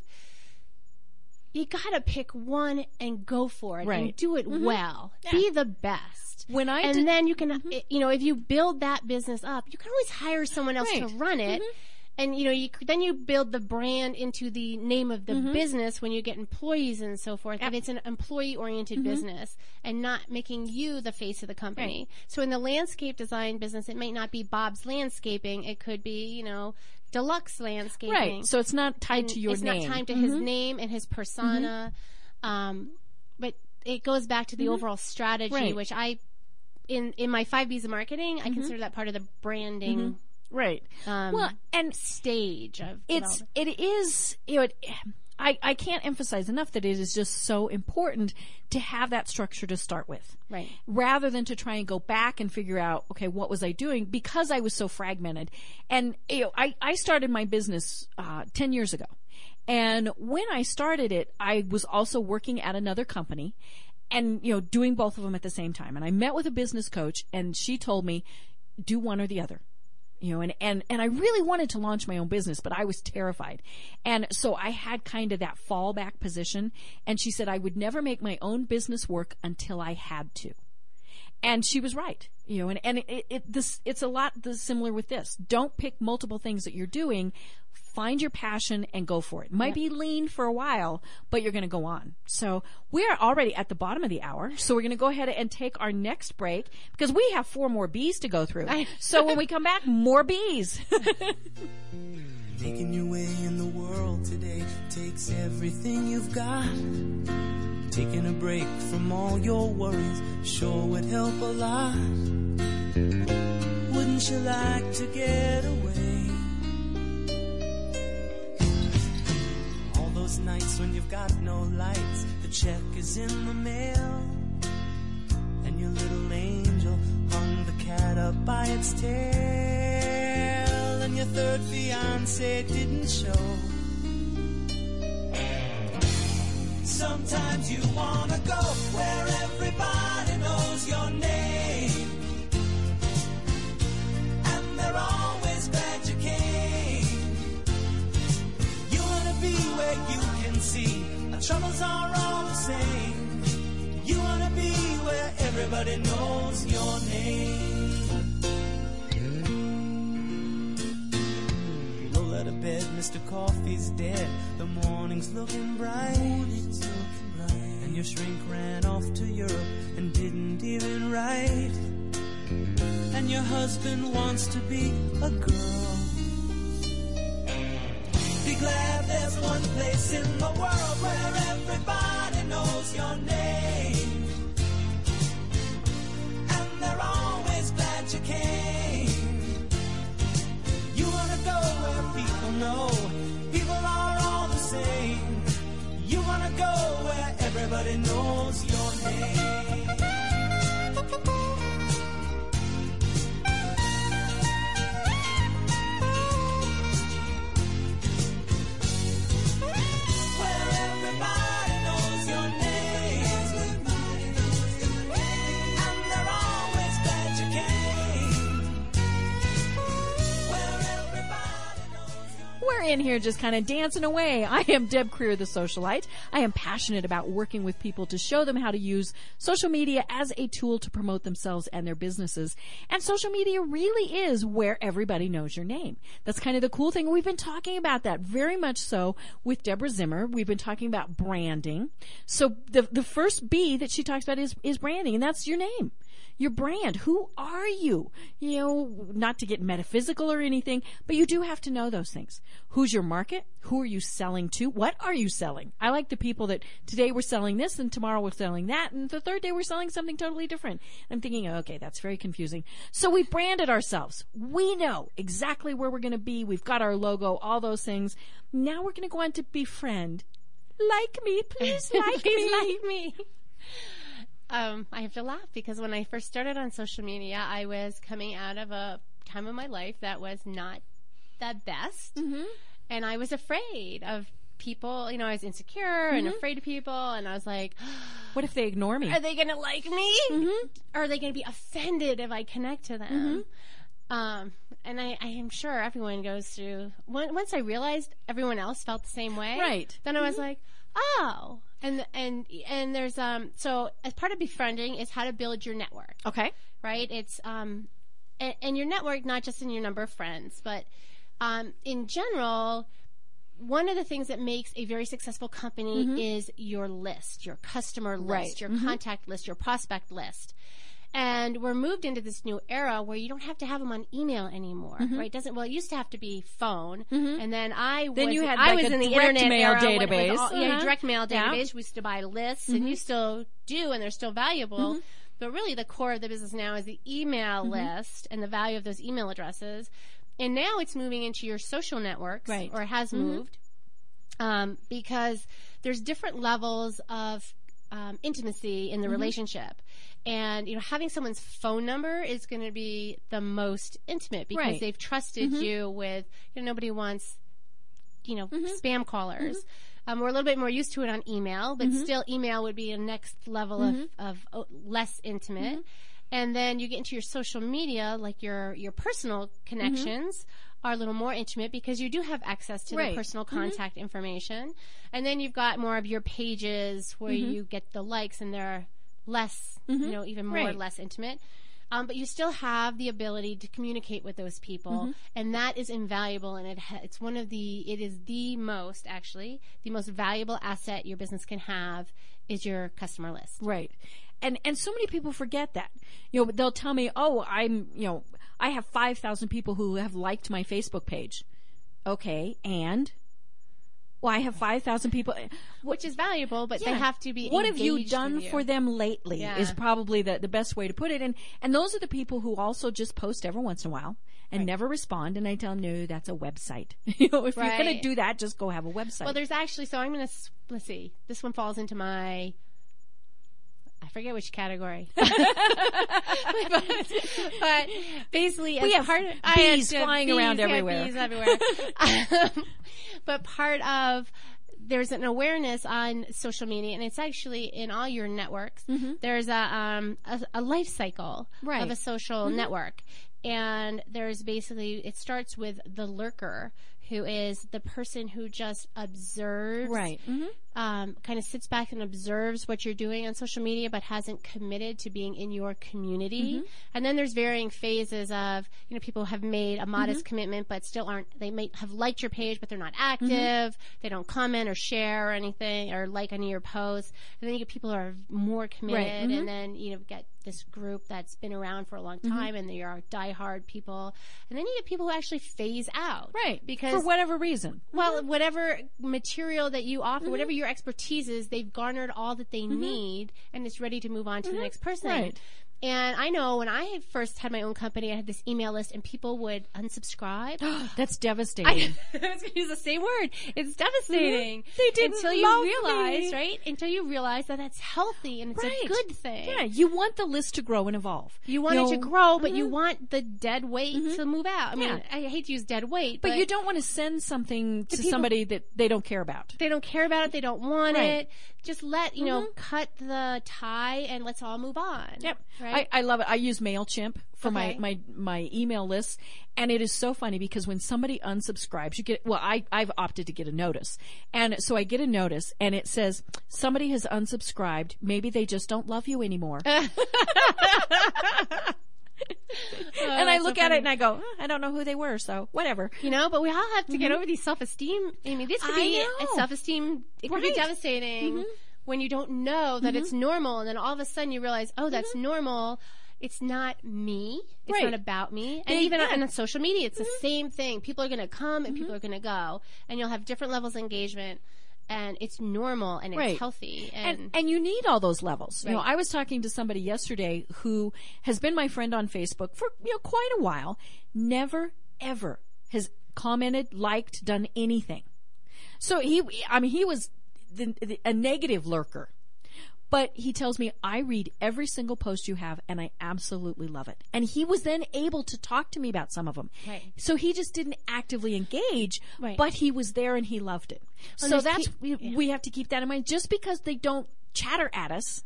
you got to pick one and go for it, right, and do it mm-hmm. well. Yeah. Be the best. When I and did, then you can, mm-hmm. you know, if you build that business up, you can always hire someone else right. to run it. Mm-hmm. And, you know, you, then you build the brand into the name of the mm-hmm. business when you get employees and so forth. Yep. And it's an employee-oriented mm-hmm. business and not making you the face of the company. Right. So in the landscape design business, it might not be Bob's Landscaping. It could be, you know, Deluxe Landscaping. Right. So it's not tied and to your it's name. It's not tied to mm-hmm. his name and his persona. Mm-hmm. Um, but it goes back to the mm-hmm. overall strategy, right. which I, in, in my five B's of marketing, mm-hmm. I consider that part of the branding mm-hmm. Right. Um, well, and stage of it's it is you know it, I I can't emphasize enough that it is just so important to have that structure to start with. Right. Rather than to try and go back and figure out, okay, what was I doing, because I was so fragmented. And you know, I I started my business uh, ten years ago, and when I started it, I was also working at another company, and you know doing both of them at the same time. And I met with a business coach, and she told me, do one or the other. You know, and, and, and I really wanted to launch my own business, but I was terrified. And so I had kind of that fallback position. And she said I would never make my own business work until I had to. And she was right. You know, and, and it, it, this, it's a lot similar with this. Don't pick multiple things that you're doing. Find your passion and go for it. Might yeah. be lean for a while, but you're going to go on. So we are already at the bottom of the hour. So we're going to go ahead and take our next break because we have four more B's to go through. So when we come back, more B's. Making your way in the world today takes everything you've got. Taking a break from all your worries sure would help a lot. Wouldn't you like to get away? All those nights when you've got no lights, the check is in the mail, and your little angel hung the cat up by its tail, and your third fiancé didn't show. Sometimes you wanna go where everybody knows your name, and they're always glad you came. You wanna be where you can see our troubles are all the same. You wanna be where everybody knows your name. Roll out of bed, Mister Coffee's dead. The morning's looking bright. Your shrink ran off to Europe and didn't even write, and your husband wants to be a girl. Be glad there's one place in the world where everybody knows your name, and they're always glad you came. You want to go where people know everybody knows your name. Where everybody knows your name, and they're always glad you came. Where everybody knows your name. We're in here just kind of dancing away. I am Deb Krier, the socialite. I am passionate about working with people to show them how to use social media as a tool to promote themselves and their businesses. And social media really is where everybody knows your name. That's kind of the cool thing. We've been talking about that very much so with Deborah Zimmer. We've been talking about branding. So the the first B that she talks about is, is branding, and that's your name. Your brand. Who are you? You know, not to get metaphysical or anything, but you do have to know those things. Who's your market? Who are you selling to? What are you selling? I like the people that today we're selling this, and tomorrow we're selling that, and the third day we're selling something totally different. I'm thinking, okay, that's very confusing. So we branded ourselves. We know exactly where we're going to be. We've got our logo, all those things. Now we're going to go on to befriend. Like me, please like please me. Like me. Um, I have to laugh because when I first started on social media, I was coming out of a time of my life that was not the best. Mm-hmm. And I was afraid of people. You know, I was insecure mm-hmm. and afraid of people. And I was like, what if they ignore me? Are they going to like me? Mm-hmm. Or are they going to be offended if I connect to them? Mm-hmm. Um, and I, I am sure everyone goes through. Once I realized everyone else felt the same way, right. then I was mm-hmm. like, Oh. And and and there's um so as part of befriending is how to build your network. Okay. Right? It's um and, and your network, not just in your number of friends, but um in general, one of the things that makes a very successful company mm-hmm. is your list, your customer list, right. your mm-hmm. contact list, your prospect list. And we're moved into this new era where you don't have to have them on email anymore, mm-hmm. right? Doesn't well, it used to have to be phone, mm-hmm. and then I then was, you had I like was a in the internet mail era database, when, all, uh-huh. yeah, direct mail database. Yeah. We used to buy lists, mm-hmm. and you still do, and they're still valuable. Mm-hmm. But really, the core of the business now is the email mm-hmm. list and the value of those email addresses. And now it's moving into your social networks, right. or has mm-hmm. moved, um, because there's different levels of um, intimacy in the mm-hmm. relationship. And, you know, having someone's phone number is going to be the most intimate because right. they've trusted mm-hmm. you with, you know, nobody wants, you know, mm-hmm. spam callers. Mm-hmm. Um, we're a little bit more used to it on email, but mm-hmm. still email would be a next level mm-hmm. of, of uh, less intimate. Mm-hmm. And then you get into your social media, like your, your personal connections mm-hmm. are a little more intimate because you do have access to right. the personal contact mm-hmm. information. And then you've got more of your pages where mm-hmm. you get the likes and they're less, mm-hmm. you know, even more right. less intimate. Um, but you still have the ability to communicate with those people, mm-hmm. and that is invaluable. And it ha- it's one of the, it is the most, actually, the most valuable asset your business can have is your customer list. Right. And and so many people forget that. You know, they'll tell me, oh, I'm, you know, I have five thousand people who have liked my Facebook page. Okay, and? Well, I have five thousand people. Which is valuable, but yeah. they have to be engaged. What have you done you. for them lately yeah. is probably the, the best way to put it. And and those are the people who also just post every once in a while and right. never respond. And I tell them, no, that's a website. You know, if right. you're going to do that, just go have a website. Well, there's actually, so I'm going to, let's see, this one falls into my... I forget which category. but, but basically, as we have part of, bees I flying bees, around everywhere. Bees everywhere. um, but part of there's an awareness on social media, and it's actually in all your networks. Mm-hmm. There's a, um, a a life cycle right. of a social mm-hmm. network, and there's basically it starts with the lurker, who is the person who just observes, right? Mm-hmm. Um, kind of sits back and observes what you're doing on social media, but hasn't committed to being in your community. Mm-hmm. And then there's varying phases of, you know, people have made a modest mm-hmm. commitment, but still aren't. They might have liked your page, but they're not active. Mm-hmm. They don't comment or share or anything or like any of your posts. And then you get people who are more committed, right. mm-hmm. and then you know get this group that's been around for a long time, mm-hmm. and they are diehard people. And then you get people who actually phase out, right? Because for whatever reason. Well, mm-hmm. whatever material that you offer, mm-hmm. whatever your expertise is, they've garnered all that they mm-hmm. need, and it's ready to move on to mm-hmm. the next person. Right. And I know when I first had my own company, I had this email list, and people would unsubscribe. That's devastating. I, I was going to use the same word. It's devastating. Mm-hmm. They didn't until you realize, me. right? Until you realize that that's healthy and it's right. a good thing. Yeah, you want the list to grow and evolve. You want you know, it to grow, but mm-hmm. you want the dead weight mm-hmm. to move out. I mean, yeah. I hate to use dead weight, but, but you don't want to send something to people, somebody that they don't care about. They don't care about it. They don't want right. it. Just let you mm-hmm. know, cut the tie, and let's all move on. Yep. Right? I, I love it. I use MailChimp for okay. my, my, my email lists, and it is so funny because when somebody unsubscribes, you get, well, I, I've opted to get a notice. And so I get a notice, and it says, somebody has unsubscribed. Maybe they just don't love you anymore. Oh, and I look so at it and I go, oh, I don't know who they were, so whatever. You know, but we all have to mm-hmm. get over these self-esteem. I mean, this could be self-esteem. It right. could be devastating. Mm-hmm. When you don't know that mm-hmm. it's normal, and then all of a sudden you realize, oh, that's mm-hmm. normal. It's not me. It's right. not about me. And yeah, even yeah. On, and on social media, it's mm-hmm. the same thing. People are going to come and mm-hmm. people are going to go, and you'll have different levels of engagement. And it's normal and it's right. healthy. And, and and you need all those levels. Right. You know, I was talking to somebody yesterday who has been my friend on Facebook for, you know, quite a while, never, ever has commented, liked, done anything. So he, I mean, he was the, the, a negative lurker. But he tells me, I read every single post you have, and I absolutely love it. And he was then able to talk to me about some of them. Right. So he just didn't actively engage, right. but he was there and he loved it. And so that's, keep, we, yeah. we have to keep that in mind. Just because they don't chatter at us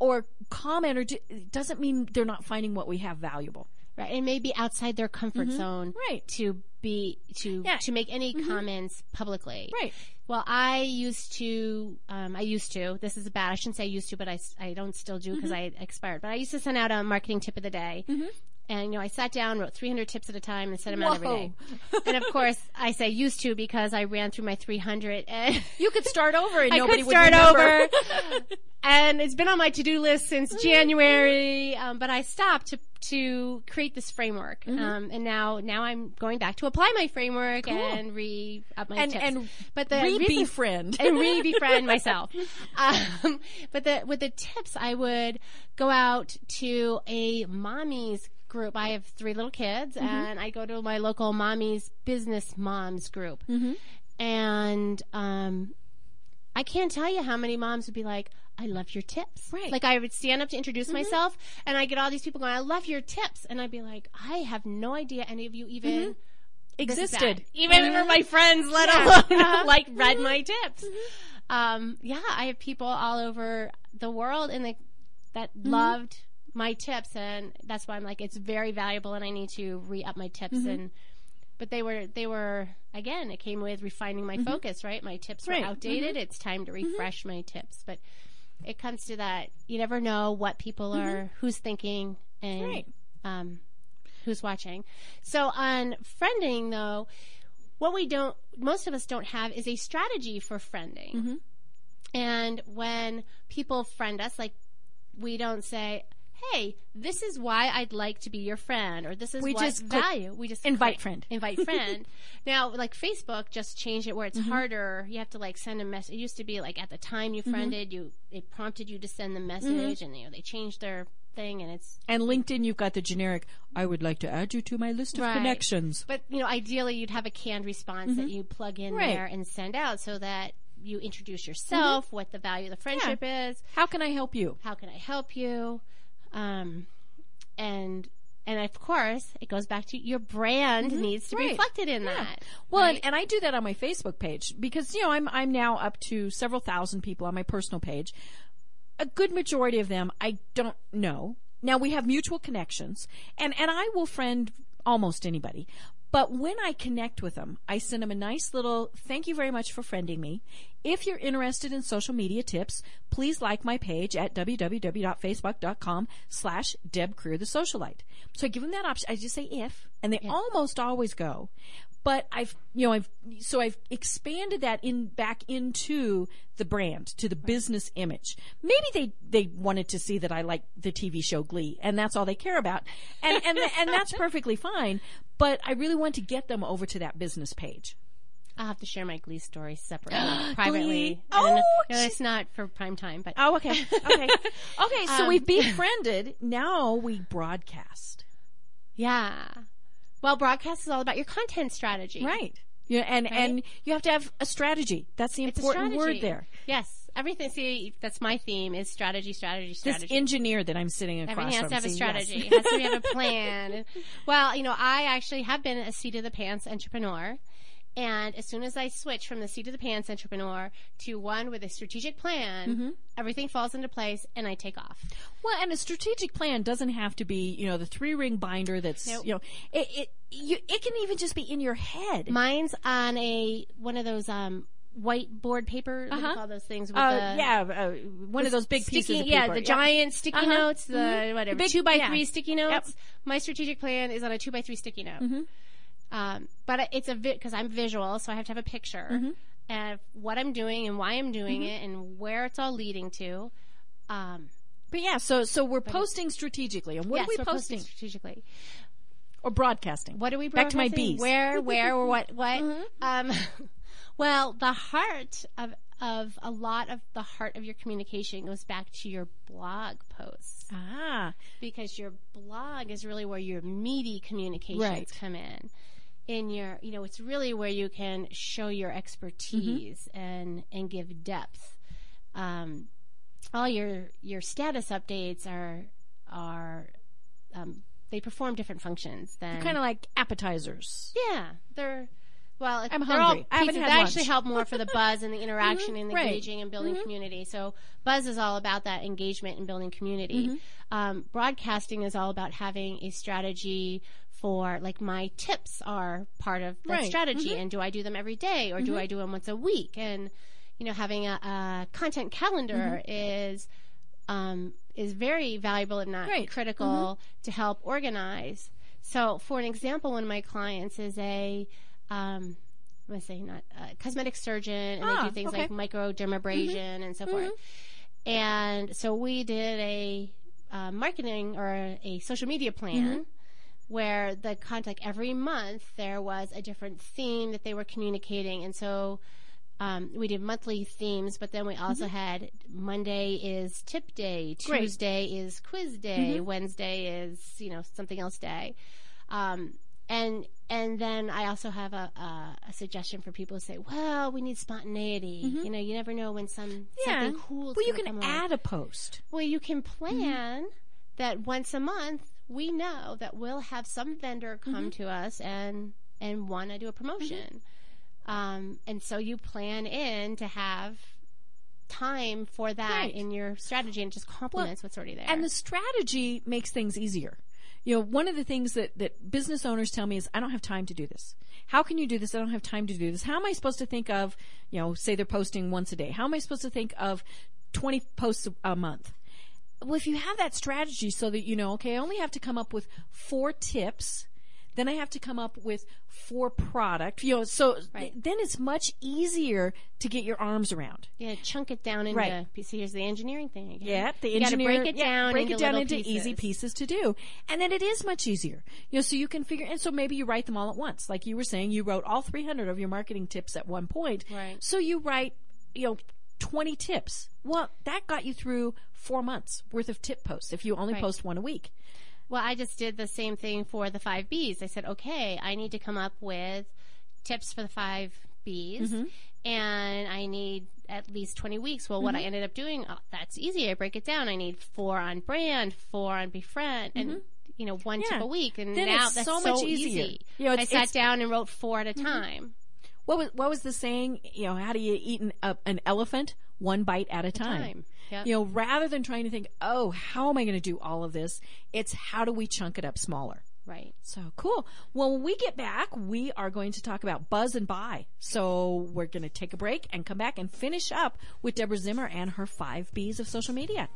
or comment or do, doesn't mean they're not finding what we have valuable. Right. It may be outside their comfort mm-hmm. zone right. to be to yeah. to make any mm-hmm. comments publicly. Right. Well, I used to, um, I used to, this is bad, I shouldn't say I used to, but I, I don't still do because mm-hmm. I expired, but I used to send out a marketing tip of the day. Mm-hmm. And, you know, I sat down, wrote three hundred tips at a time and sent them out Whoa. every day. And, of course, I say used to because I ran through my three hundred. And you could start over and nobody would remember. I could start over. And it's been on my to-do list since January. Um, but I stopped to to create this framework. Mm-hmm. Um, and now now I'm going back to apply my framework cool. and re-up my and, tips. And but the re-befriend. Reason, and re-befriend myself. Um, but the, with the tips, I would go out to a mommy's group. I have three little kids, mm-hmm. and I go to my local mommy's business moms group. Mm-hmm. And um, I can't tell you how many moms would be like, I love your tips. Right. Like I would stand up to introduce mm-hmm. myself, and I get all these people going, I love your tips. And I'd be like, I have no idea any of you even mm-hmm. existed. Even mm-hmm. for my friends, let alone yeah. like read mm-hmm. my tips. Mm-hmm. Um, yeah, I have people all over the world and they, that mm-hmm. loved my tips, and that's why I'm like, it's very valuable and I need to re-up my tips. Mm-hmm. And but they were they were again, it came with refining my mm-hmm. focus, right? My tips right. were outdated. Mm-hmm. It's time to refresh mm-hmm. my tips. But it comes to that, you never know what people mm-hmm. are, who's thinking, and right. um, who's watching. So on friending, though, what we don't, most of us don't have is a strategy for friending. Mm-hmm. And when people friend us, like, we don't say, hey, this is why I'd like to be your friend, or this is we what just value. Click, we just invite click, friend. Invite friend. Now, like Facebook just changed it where it's mm-hmm. harder. You have to like send a message. It used to be like at the time you friended, mm-hmm. you it prompted you to send the message, mm-hmm. and you know, they changed their thing, and it's and LinkedIn. You've got the generic, I would like to add you to my list of right. connections. But you know, ideally, you'd have a canned response mm-hmm. that you plug in right. there and send out, so that you introduce yourself, mm-hmm. what the value of the friendship yeah. is. How can I help you? How can I help you? Um, and, and of course, it goes back to your brand mm-hmm. needs to right. be reflected in yeah. that. Well, right? and, and I do that on my Facebook page because, you know, I'm, I'm now up to several thousand people on my personal page. A good majority of them I don't know. Now we have mutual connections, and, and I will friend almost anybody. But when I connect with them, I send them a nice little, thank you very much for friending me. If you're interested in social media tips, please like my page at www.facebook.com slash Deb Krier the Socialite. So I give them that option. I just say if, and they yeah. almost always go. But I've, you know, I've, so I've expanded that in back into the brand, to the right. business image. Maybe they, they wanted to see that I like the T V show Glee, and that's all they care about. And, and, and that's perfectly fine. But I really want to get them over to that business page. I'll have to share my Glee story separately, privately. Oh, no, it's not for prime time, but. Oh, okay. Okay. Okay. So um, we've befriended. Now we broadcast. Yeah. Well, broadcast is all about your content strategy. Right. Yeah, and, right? and you have to have a strategy. That's the important word there. Yes. Everything, see, that's my theme, is strategy, strategy, strategy. This engineer that I'm sitting across from. Everything has to have a strategy. Yes. It has to have a plan. Well, you know, I actually have been a seat-of-the-pants entrepreneur. And as soon as I switch from the seat-of-the-pants entrepreneur to one with a strategic plan, mm-hmm. everything falls into place, and I take off. Well, and a strategic plan doesn't have to be, you know, the three-ring binder that's, nope. you know, it it, you, it can even just be in your head. Mine's on a one of those um, whiteboard paper, uh-huh. what do you call those things? With uh, the, yeah, uh, one the of those big sticky, pieces of paper. Yeah, the yeah. giant sticky uh-huh. notes, the mm-hmm. whatever, the big, two by yeah. three sticky notes. Yep. My strategic plan is on a two by three sticky note. Mm-hmm. Um, but it's a bit, vi- cause I'm visual, so I have to have a picture mm-hmm. of what I'm doing and why I'm doing mm-hmm. it and where it's all leading to. Um, but yeah, so, so we're posting strategically. And what yes, are we we're posting? posting strategically? Or broadcasting. What are we broadcasting? Back to my bees. Where, where, or what, what? Mm-hmm. Um, well, the heart of, of a lot of the heart of your communication goes back to your blog posts. Ah. Because your blog is really where your meaty communications right. come in. In your, you know, it's really where you can show your expertise mm-hmm. and, and give depth. Um, all your your status updates are are um, they perform different functions than kind of like appetizers. Yeah, they're well. I'm they're hungry. All I haven't had lunch. They actually help more for the buzz and the interaction mm-hmm. and the right. engaging and building mm-hmm. community. So buzz is all about that engagement and building community. Mm-hmm. Um, broadcasting is all about having a strategy for, like, my tips are part of that right. strategy. Mm-hmm. And do I do them every day or mm-hmm. do I do them once a week? And, you know, having a, a content calendar mm-hmm. is um, is very valuable and not right. critical mm-hmm. to help organize. So, for an example, one of my clients is a um, I'm going to say not uh, cosmetic surgeon, and ah, they do things okay. like microdermabrasion mm-hmm. and so mm-hmm. forth. And so we did a uh, marketing or a, a social media plan mm-hmm. where the contact every month there was a different theme that they were communicating. And so um, we did monthly themes, but then we also mm-hmm. had Monday is tip day, Tuesday Great. Is quiz day, mm-hmm. Wednesday is, you know, something else day. Um, and and then I also have a, a, a suggestion for people who say, well, we need spontaneity. Mm-hmm. You know, you never know when some yeah. something cool is going to come up. Well, you can add a post. Well, you can plan mm-hmm. that once a month we know that we'll have some vendor come mm-hmm. to us and, and want to do a promotion. Mm-hmm. Um, and so you plan in to have time for that right. in your strategy, and just complements well, what's already there. And the strategy makes things easier. You know, one of the things that, that business owners tell me is, I don't have time to do this. How can you do this? I don't have time to do this. How am I supposed to think of, you know, say they're posting once a day. How am I supposed to think of twenty posts a month? Well, if you have that strategy so that you know, okay, I only have to come up with four tips, then I have to come up with four product, you know, so right. th- then it's much easier to get your arms around. Yeah, chunk it down into right. pieces. Here's the engineering thing again. Yeah, the you engineering. Break it yeah, down break into it down into pieces. Easy pieces to do. And then it is much easier. You know, so you can figure, and so maybe you write them all at once. Like you were saying, you wrote all three hundred of your marketing tips at one point. Right. So you write, you know, twenty tips. Well, that got you through four months worth of tip posts if you only right. post one a week. Well, I just did the same thing for the five Bs. I said, okay, I need to come up with tips for the five Bs, mm-hmm. and I need at least twenty weeks. Well, mm-hmm. what I ended up doing, oh, that's easy. I break it down. I need four on brand, four on befriend, mm-hmm. and, you know, one yeah. tip a week. And then now it's that's so, so much easier. Easy. You know, I sat down and wrote four at a mm-hmm. time. What was, what was the saying, you know, how do you eat an, uh, an elephant? One bite at a time. time. Yep. You know, rather than trying to think, oh, how am I going to do all of this? It's how do we chunk it up smaller? Right. So cool. Well, when we get back, we are going to talk about buzz and buy. So we're going to take a break and come back and finish up with Deborah Zimmer and her five B's of social media.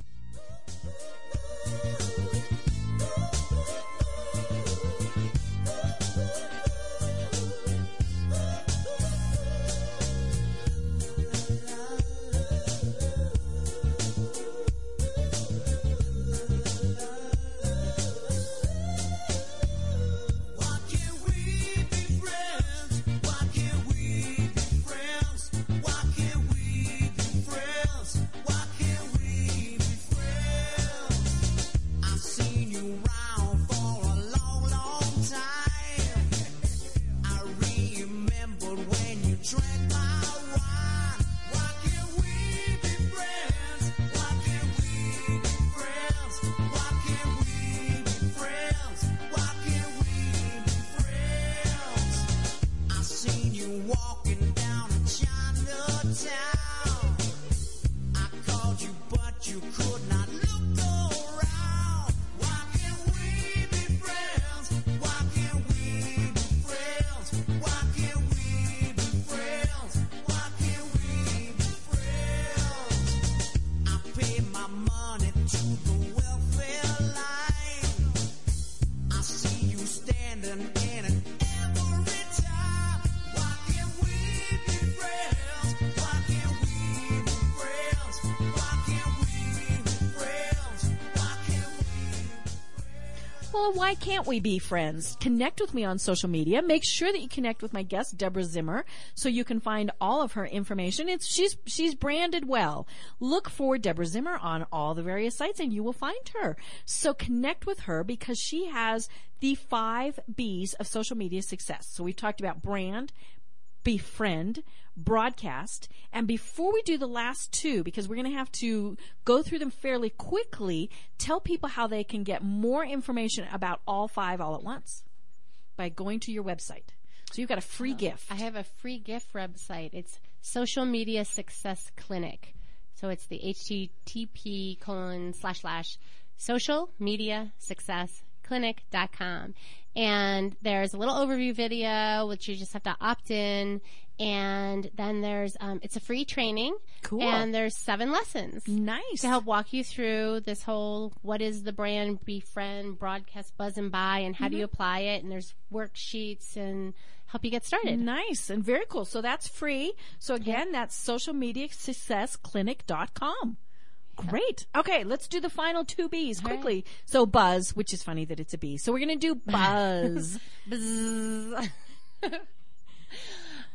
Why can't we be friends? Connect with me on social media. Make sure that you connect with my guest, Deborah Zimmer, so you can find all of her information. It's she's she's branded well. Look for Deborah Zimmer on all the various sites, and you will find her. So connect with her because she has the five B's of social media success. So we've talked about brand, befriend, broadcast, and before we do the last two, because we're going to have to go through them fairly quickly, tell people how they can get more information about all five all at once by going to your website. So you've got a free oh, gift. I have a free gift website. It's Social Media Success Clinic. So it's the H T T P colon slash slash social media success clinic dot com. And there's a little overview video, which you just have to opt in. And then there's, um, it's a free training. Cool. And there's seven lessons. Nice. To help walk you through this whole, what is the brand, befriend, broadcast, buzz and buy, and how mm-hmm. do you apply it? And there's worksheets and help you get started. Nice. And very cool. So that's free. So again, yeah. that's social media success clinic dot com. Great. Okay, let's do the final two B's quickly. Right. So buzz, which is funny that it's a B. So we're going to do buzz. Buzz.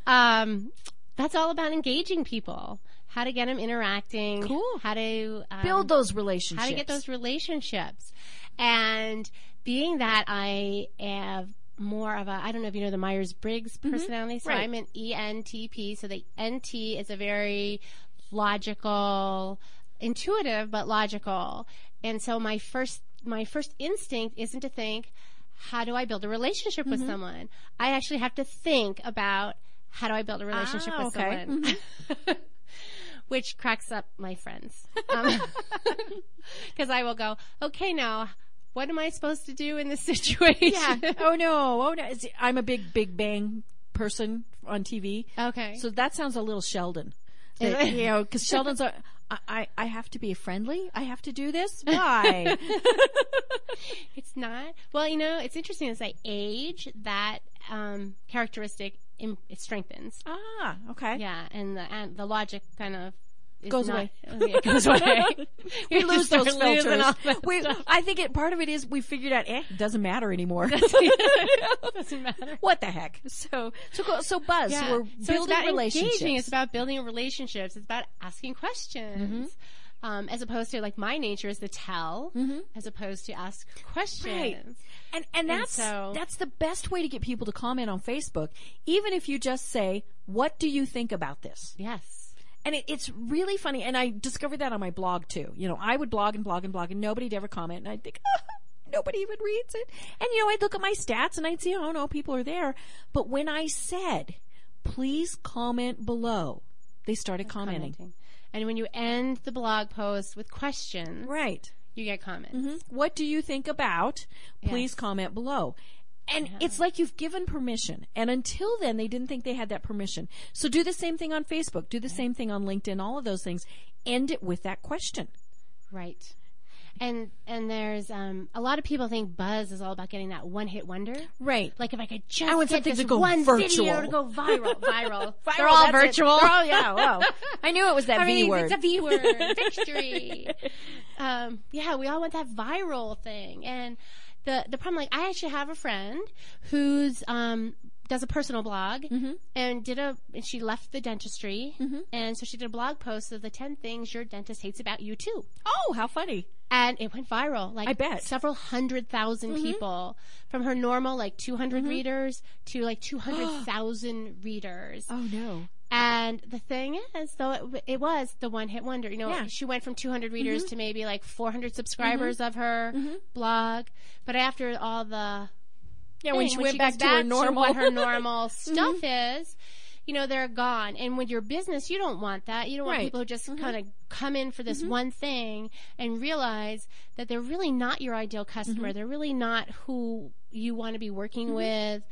um, that's all about engaging people. How to get them interacting. Cool. How to um, build those relationships. How to get those relationships. And being that I have more of a, I don't know if you know the Myers-Briggs personality, mm-hmm. so right. I'm an E N T P. So the N T is a very logical, intuitive but logical, and so my first my first instinct isn't to think, how do I build a relationship mm-hmm. with someone? I actually have to think about, how do I build a relationship ah, with okay. someone? Mm-hmm. Which cracks up my friends, because um, I will go, okay, now what am I supposed to do in this situation? Yeah. Oh no, oh no, I'm a big Big Bang person on T V. Okay, so that sounds a little Sheldon, that, you know, because Sheldon's a I, I have to be friendly? I have to do this? Why? It's not. Well, you know, it's interesting as I age, that um, characteristic, in, it strengthens. Ah, okay. Yeah, and the, and the logic kind of goes not, away. It goes away. We lose those filters. We, I think it, part of it is we figured out, eh, it doesn't matter anymore. Doesn't matter. What the heck? So, so, cool. so buzz. Yeah. We're so building it's relationships. Engaging. It's about building relationships. It's about asking questions. Mm-hmm. Um, as opposed to, like, my nature is to tell, mm-hmm. as opposed to ask questions. Right. And, and that's, and so, that's the best way to get people to comment on Facebook. Even if you just say, what do you think about this? Yes. And it, it's really funny, and I discovered that on my blog, too. You know, I would blog and blog and blog, and nobody'd ever comment, and I'd think, oh, nobody even reads it. And, you know, I'd look at my stats, and I'd see, oh, no, people are there. But when I said, please comment below, they started commenting. commenting. And when you end the blog post with questions, right, you get comments. Mm-hmm. What do you think about? Please yes. comment below. And yeah. it's like you've given permission. And until then, they didn't think they had that permission. So do the same thing on Facebook. Do the right. same thing on LinkedIn. All of those things. End it with that question. Right. And and there's um, a lot of people think buzz is all about getting that one-hit wonder. Right. Like if I could just I want get this to go one virtual. video to go viral. Viral. viral They're all virtual. It. They're all, yeah, wow. I knew it was that I V mean, word. It's a V word. Victory. um, yeah, we all want that viral thing. And... The the problem, like, I actually have a friend who's um does a personal blog mm-hmm. and did a and she left the dentistry mm-hmm. and so she did a blog post of the ten things your dentist hates about you too. Oh, how funny! And it went viral. Like I bet several hundred thousand mm-hmm. people, from her normal like two hundred mm-hmm. readers to like two hundred thousand readers. Oh no. And the thing is, though, it, it was the one-hit wonder. You know, yeah. she went from two hundred readers mm-hmm. to maybe like four hundred subscribers mm-hmm. of her mm-hmm. blog. But after all the... Yeah, thing, when she when went she back, back to her normal... To what her normal stuff mm-hmm. is, you know, they're gone. And with your business, you don't want that. You don't want right. people who just mm-hmm. kind of come in for this mm-hmm. one thing and realize that they're really not your ideal customer. Mm-hmm. They're really not who you want to be working mm-hmm. with.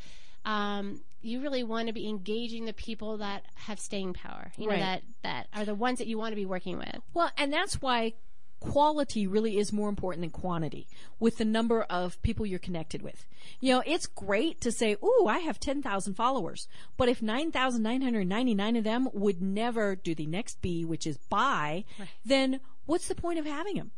Um... You really want to be engaging the people that have staying power, you know, right. that, that are the ones that you want to be working with. Well, and that's why quality really is more important than quantity with the number of people you're connected with. You know, it's great to say, ooh, I have ten thousand followers. But if nine thousand nine hundred ninety-nine of them would never do the next B, which is buy, right. then what's the point of having them?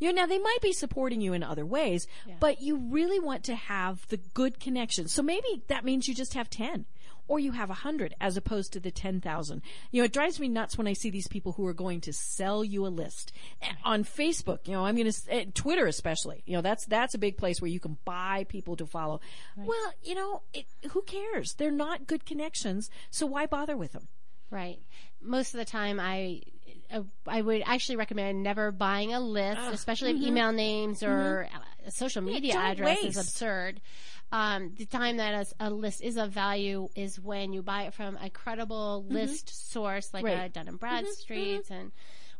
You know, now they might be supporting you in other ways, yeah. but you really want to have the good connections. So maybe that means you just have ten or you have one hundred as opposed to the ten thousand. You know, it drives me nuts when I see these people who are going to sell you a list on Facebook. You know, I'm going to Twitter especially. You know, that's that's a big place where you can buy people to follow. Right. Well, you know, it, who cares? They're not good connections, so why bother with them? Right. Most of the time I I would actually recommend never buying a list, Ugh, especially mm-hmm. if email names or mm-hmm. social media yeah, address waste. Is absurd. Um, the time that a, a list is of value is when you buy it from a credible mm-hmm. list source, like right. a Dun and Bradstreet's mm-hmm. and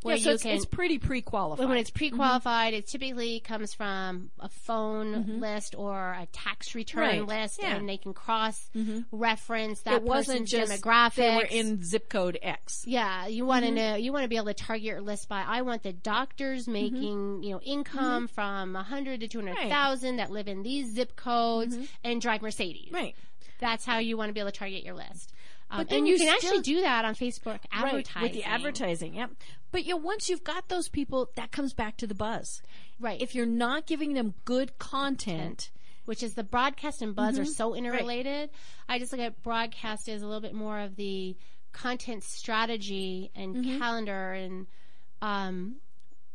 where yeah, so you it's, can. It's pretty pre-qualified. When it's pre-qualified, mm-hmm. it typically comes from a phone mm-hmm. list or a tax return right. list, yeah. and they can cross-reference mm-hmm. that it wasn't person's just demographics. They were in zip code X. Yeah, you want to mm-hmm. know. You want to be able to target your list by. I want the doctors making mm-hmm. you know income mm-hmm. from a hundred to two hundred thousand right. that live in these zip codes mm-hmm. and drive Mercedes. Right. That's how you want to be able to target your list. Um, but then and you, you can still, actually do that on Facebook advertising. Right, with the advertising, yep. But you know, once you've got those people, that comes back to the buzz. Right. If you're not giving them good content, which is the broadcast and buzz mm-hmm. are so interrelated. Right. I just look at broadcast as a little bit more of the content strategy and mm-hmm. calendar and um,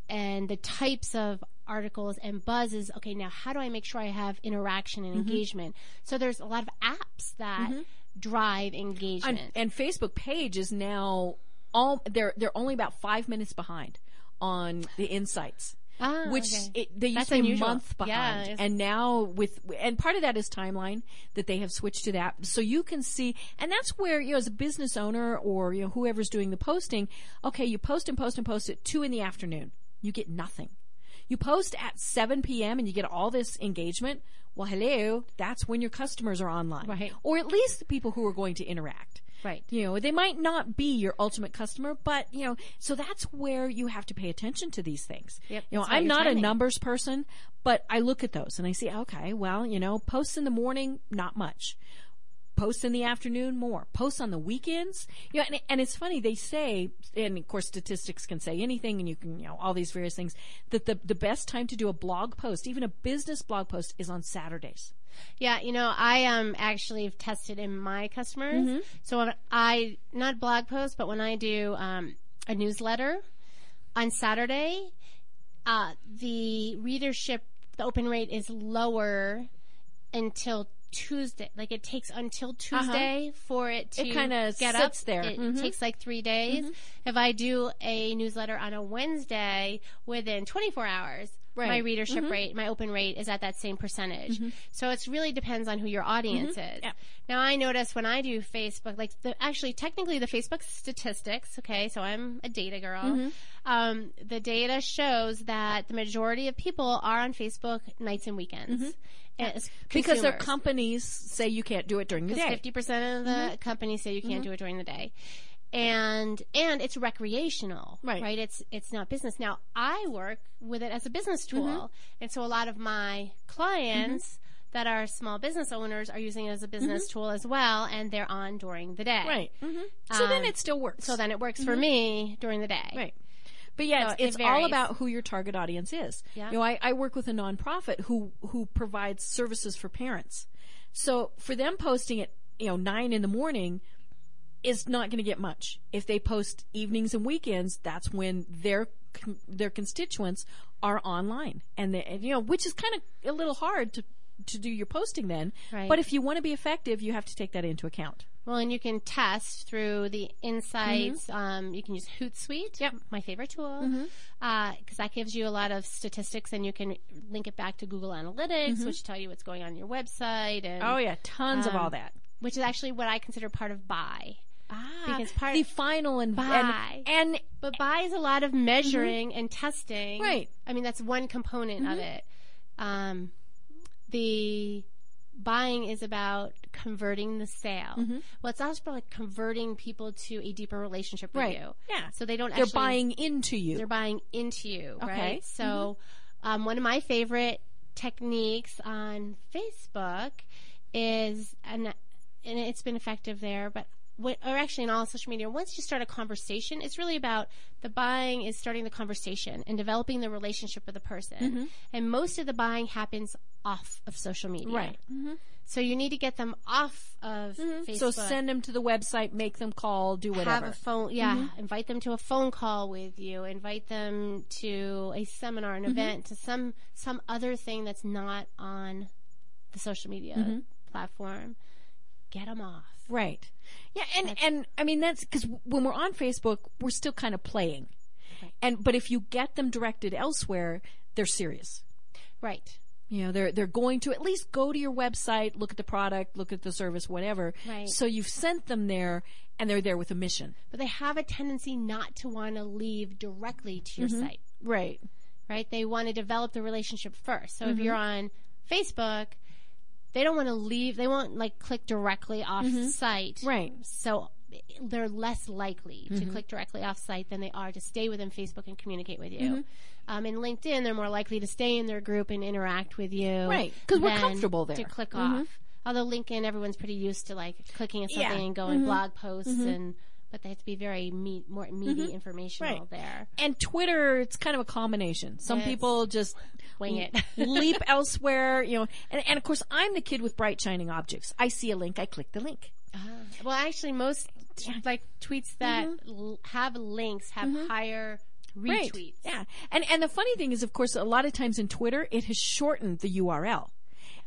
and the types of articles, and buzz is, okay, now how do I make sure I have interaction and mm-hmm. engagement? So there's a lot of apps that mm-hmm. drive engagement. And, and Facebook page is now, all they're they're only about five minutes behind on the insights, ah, which okay. it, they That's used to be a month behind. Yeah, and now with, and part of that is timeline, that they have switched to that. So you can see, and that's where, you know, as a business owner or, you know, whoever's doing the posting, okay, you post and post and post at two in the afternoon. You get nothing. You post at seven p.m. and you get all this engagement. Well, hello, that's when your customers are online. Right. Or at least the people who are going to interact. Right. You know, they might not be your ultimate customer, but, you know, so that's where you have to pay attention to these things. Yep, you know, I'm not timing. a numbers person, but I look at those and I see, okay, well, you know, posts in the morning, not much. Posts in the afternoon, more. Posts on the weekends. You know, and, and it's funny, they say, and of course statistics can say anything, and you can, you know, all these various things, that the, the best time to do a blog post, even a business blog post, is on Saturdays. Yeah, you know, I um, actually have tested in my customers. Mm-hmm. So when I, not blog posts, but when I do um, a newsletter on Saturday, uh, the readership, the open rate is lower until Tuesday, like it takes until Tuesday uh-huh. for it to it kind of get up there. It mm-hmm. takes like three days. Mm-hmm. If I do a newsletter on a Wednesday, within twenty-four hours, right. my readership mm-hmm. rate, my open rate is at that same percentage. Mm-hmm. So it really depends on who your audience mm-hmm. is. Yeah. Now I notice when I do Facebook, like the, actually technically the Facebook statistics, okay, so I'm a data girl, mm-hmm. um, the data shows that the majority of people are on Facebook nights and weekends. Mm-hmm. Because their companies say you can't do it during the day. fifty percent of the mm-hmm. companies say you can't mm-hmm. do it during the day. And and it's recreational, right. right? It's it's not business. Now, I work with it as a business tool. Mm-hmm. And so a lot of my clients mm-hmm. that are small business owners are using it as a business mm-hmm. tool as well, and they're on during the day. Right. Mm-hmm. So um, then it still works. So then it works mm-hmm. for me during the day. Right. But yeah, so it's, it's all about who your target audience is. Yeah. You know, I, I work with a nonprofit who, who provides services for parents. So for them posting at, you know, nine in the morning is not going to get much. If they post evenings and weekends, that's when their their constituents are online, and, they, and you know, which is kind of a little hard to to do your posting then. Right. But if you want to be effective, you have to take that into account. Well, and you can test through the insights. Mm-hmm. Um, you can use Hootsuite, yep. my favorite tool, because mm-hmm. uh, that gives you a lot of statistics, and you can link it back to Google Analytics, mm-hmm. which tell you what's going on in your website. And, oh, yeah, tons um, of all that. Which is actually what I consider part of buy. Ah, because part the final and buy. And, and, but buy is a lot of measuring mm-hmm. and testing. Right. I mean, that's one component mm-hmm. of it. Um, the... Buying is about converting the sale. Mm-hmm. Well, it's also about like converting people to a deeper relationship with right. you. Yeah. So they don't they're actually... They're buying into you. They're buying into you, okay. right? So mm-hmm. um, one of my favorite techniques on Facebook is, and, and it's been effective there, but what, or actually in all social media, once you start a conversation, it's really about the buying is starting the conversation and developing the relationship with the person. Mm-hmm. And most of the buying happens off of social media. Right. Mm-hmm. So you need to get them off of mm-hmm. Facebook. So send them to the website, make them call, do whatever. Have a phone, yeah. Mm-hmm. Invite them to a phone call with you. Invite them to a seminar, an mm-hmm. event, to some some other thing that's not on the social media mm-hmm. platform. Get them off. Right. Yeah, and, that's, and I mean, that's because when we're on Facebook, we're still kind of playing. Right. And but if you get them directed elsewhere, they're serious. Right. You know, they're, they're going to at least go to your website, look at the product, look at the service, whatever. Right. So you've sent them there, and they're there with a mission. But they have a tendency not to want to leave directly to your mm-hmm. site. Right. Right? They want to develop the relationship first. So mm-hmm. if you're on Facebook, they don't want to leave. They won't, like, click directly off mm-hmm. site. Right. So they're less likely mm-hmm. to click directly off site than they are to stay within Facebook and communicate with you. Mm-hmm. Um, in LinkedIn, they're more likely to stay in their group and interact with you. Right. Because we're comfortable there. To click mm-hmm. off. Although LinkedIn, everyone's pretty used to, like, clicking at something yeah. and going mm-hmm. blog posts mm-hmm. and... But they have to be very me- more meaty mm-hmm. informational right. there. And Twitter, it's kind of a combination. Some yes. people just wing it, leap elsewhere, you know. And, and of course, I'm the kid with bright shining objects. I see a link, I click the link. Uh, well, actually, most t- like tweets that mm-hmm. l- have links have mm-hmm. higher retweets. Right. Yeah, and and the funny thing is, of course, a lot of times in Twitter, it has shortened the U R L.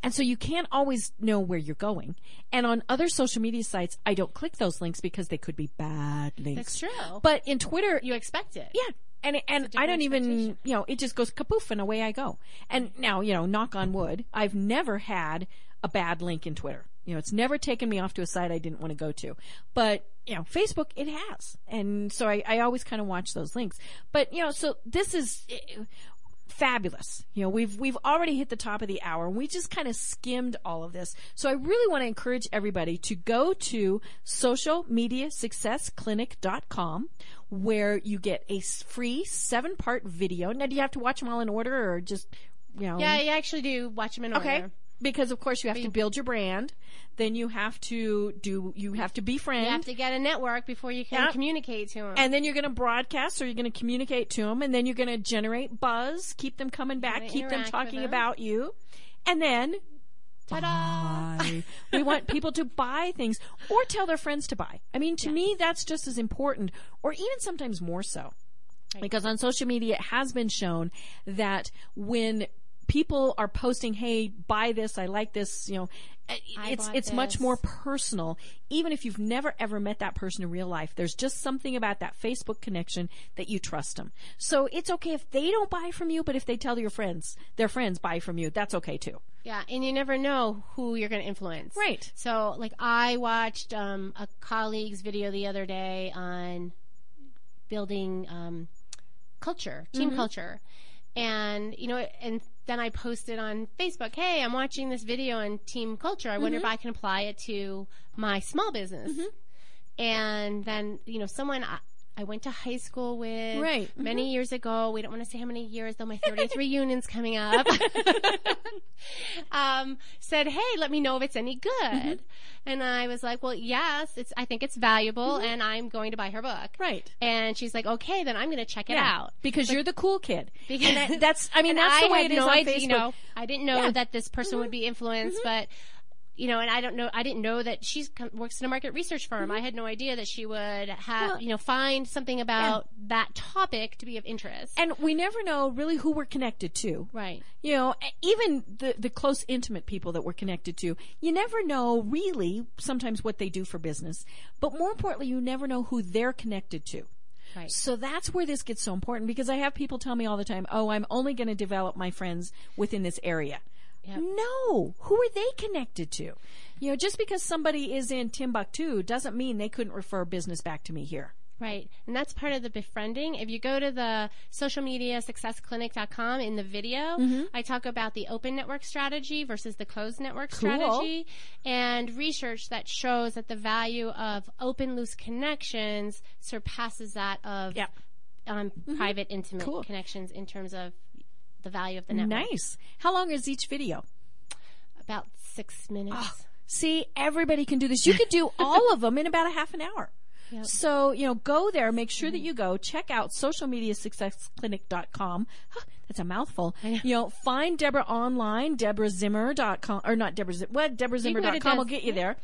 And so you can't always know where you're going. And on other social media sites, I don't click those links because they could be bad links. That's true. But in Twitter... You expect it. Yeah. And and I don't even, you know, it just goes kapoof and away I go. And now, you know, knock on wood, I've never had a bad link in Twitter. You know, it's never taken me off to a site I didn't want to go to. But, you know, Facebook, it has. And so I, I always kind of watch those links. But, you know, so this is... It, Fabulous. You know, we've we've already hit the top of the hour. We just kind of skimmed all of this. So I really want to encourage everybody to go to social media success clinic dot com where you get a free seven-part video. Now, do you have to watch them all in order or just, you know? Yeah, you actually do watch them in okay. order. Because, of course, you have to build your brand. Then you have to do, you have to befriend. You have to get a network before you can yep. communicate to them. And then you're going to broadcast or you're going to communicate to them. And then you're going to generate buzz, keep them coming back, keep them talking them. about you. And then, ta-da! We want people to buy things or tell their friends to buy. I mean, to yes. me, that's just as important or even sometimes more so. Right. Because on social media, it has been shown that when people are posting, hey, buy this, I like this, you know, it's it's this. much more personal. Even if you've never, ever met that person in real life, there's just something about that Facebook connection that you trust them. So it's okay if they don't buy from you, but if they tell your friends, their friends buy from you, that's okay too. Yeah, and you never know who you're going to influence. Right. So, like, I watched um, a colleague's video the other day on building um, culture, team mm-hmm. culture. And, you know, and then I posted on Facebook, hey, I'm watching this video on team culture. I mm-hmm. wonder if I can apply it to my small business. Mm-hmm. And then, you know, someone I, I went to high school with right. many mm-hmm. years ago. We don't want to say how many years, though my thirtieth reunion's coming up. um, said, hey, let me know if it's any good. Mm-hmm. And I was like, well, yes, it's. I think it's valuable, mm-hmm. and I'm going to buy her book. Right. And she's like, okay, then I'm going to check it yeah, out. Because but, you're the cool kid. Because that, that's, I mean, that's I the way it is no on idea, Facebook. You know, I didn't know yeah. that this person mm-hmm. would be influenced, mm-hmm. but... You know, and I don't know, I didn't know that she works in a market research firm. Mm-hmm. I had no idea that she would have, well, you know, find something about yeah. that topic to be of interest. And we never know really who we're connected to. Right. You know, even the, the close, intimate people that we're connected to, you never know really sometimes what they do for business. But more importantly, you never know who they're connected to. Right. So that's where this gets so important because I have people tell me all the time, oh, I'm only going to develop my friends within this area. Yep. No, who are they connected to? You know, just because somebody is in Timbuktu doesn't mean they couldn't refer business back to me here. Right, and that's part of the befriending. If you go to the social media success clinic dot com in the video, mm-hmm. I talk about the open network strategy versus the closed network cool. strategy and research that shows that the value of open, loose connections surpasses that of yep. um, mm-hmm. private, intimate cool. connections in terms of the value of the network. Nice. How long is each video? About six minutes. Oh, see, everybody can do this. You could do all of them in about a half an hour. Yep. So, you know, go there. Make sure mm-hmm. that you go. Check out social media success clinic dot com. Huh, that's a mouthful. You know, find Deborah online, Debra Zimmer dot com, or not Debra Zimmer, well, Debra Zimmer dot com will get you there.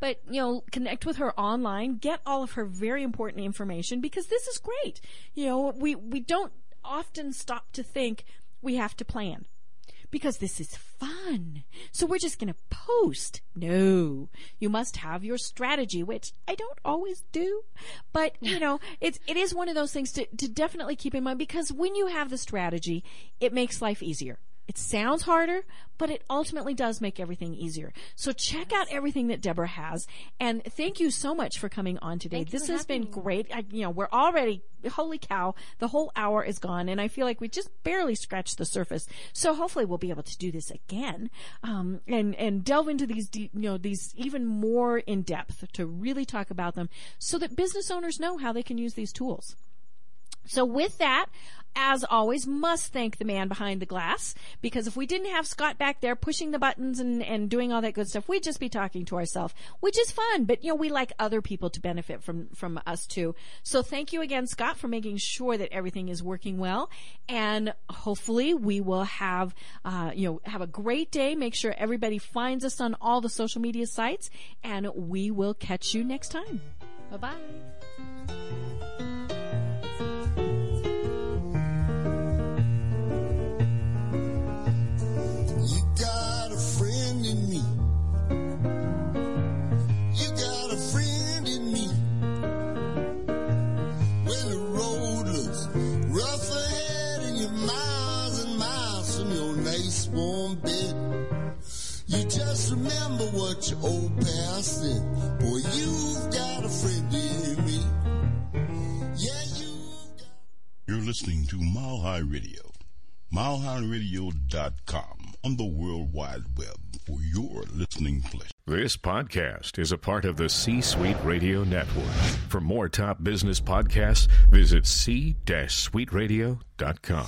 But, you know, connect with her online. Get all of her very important information because this is great. You know, we, we don't often stop to think, we have to plan because this is fun. So we're just going to post. No, you must have your strategy, which I don't always do. But, you know, it's, it is one of those things to, to definitely keep in mind because when you have the strategy, it makes life easier. It sounds harder, but it ultimately does make everything easier. So check yes. out everything that Deborah has. And thank you so much for coming on today. Thank this has been you. great. I, you know, we're already, holy cow, the whole hour is gone. And I feel like we just barely scratched the surface. So hopefully we'll be able to do this again, um, and, and delve into these, de- you know, these even more in depth to really talk about them so that business owners know how they can use these tools. So with that, as always, must thank the man behind the glass, because if we didn't have Scott back there pushing the buttons and, and doing all that good stuff, we'd just be talking to ourselves, which is fun. But, you know, we like other people to benefit from, from us, too. So thank you again, Scott, for making sure that everything is working well. And hopefully we will have, uh, you know, have a great day. Make sure everybody finds us on all the social media sites, and we will catch you next time. Bye-bye. Just remember what your old past said. Boy, you've got a friend in me. Yeah, you've got... You're listening to Mile High Radio. mile high radio dot com on the World Wide Web for your listening pleasure. This podcast is a part of the C-Suite Radio Network. For more top business podcasts, visit c suite radio dot com.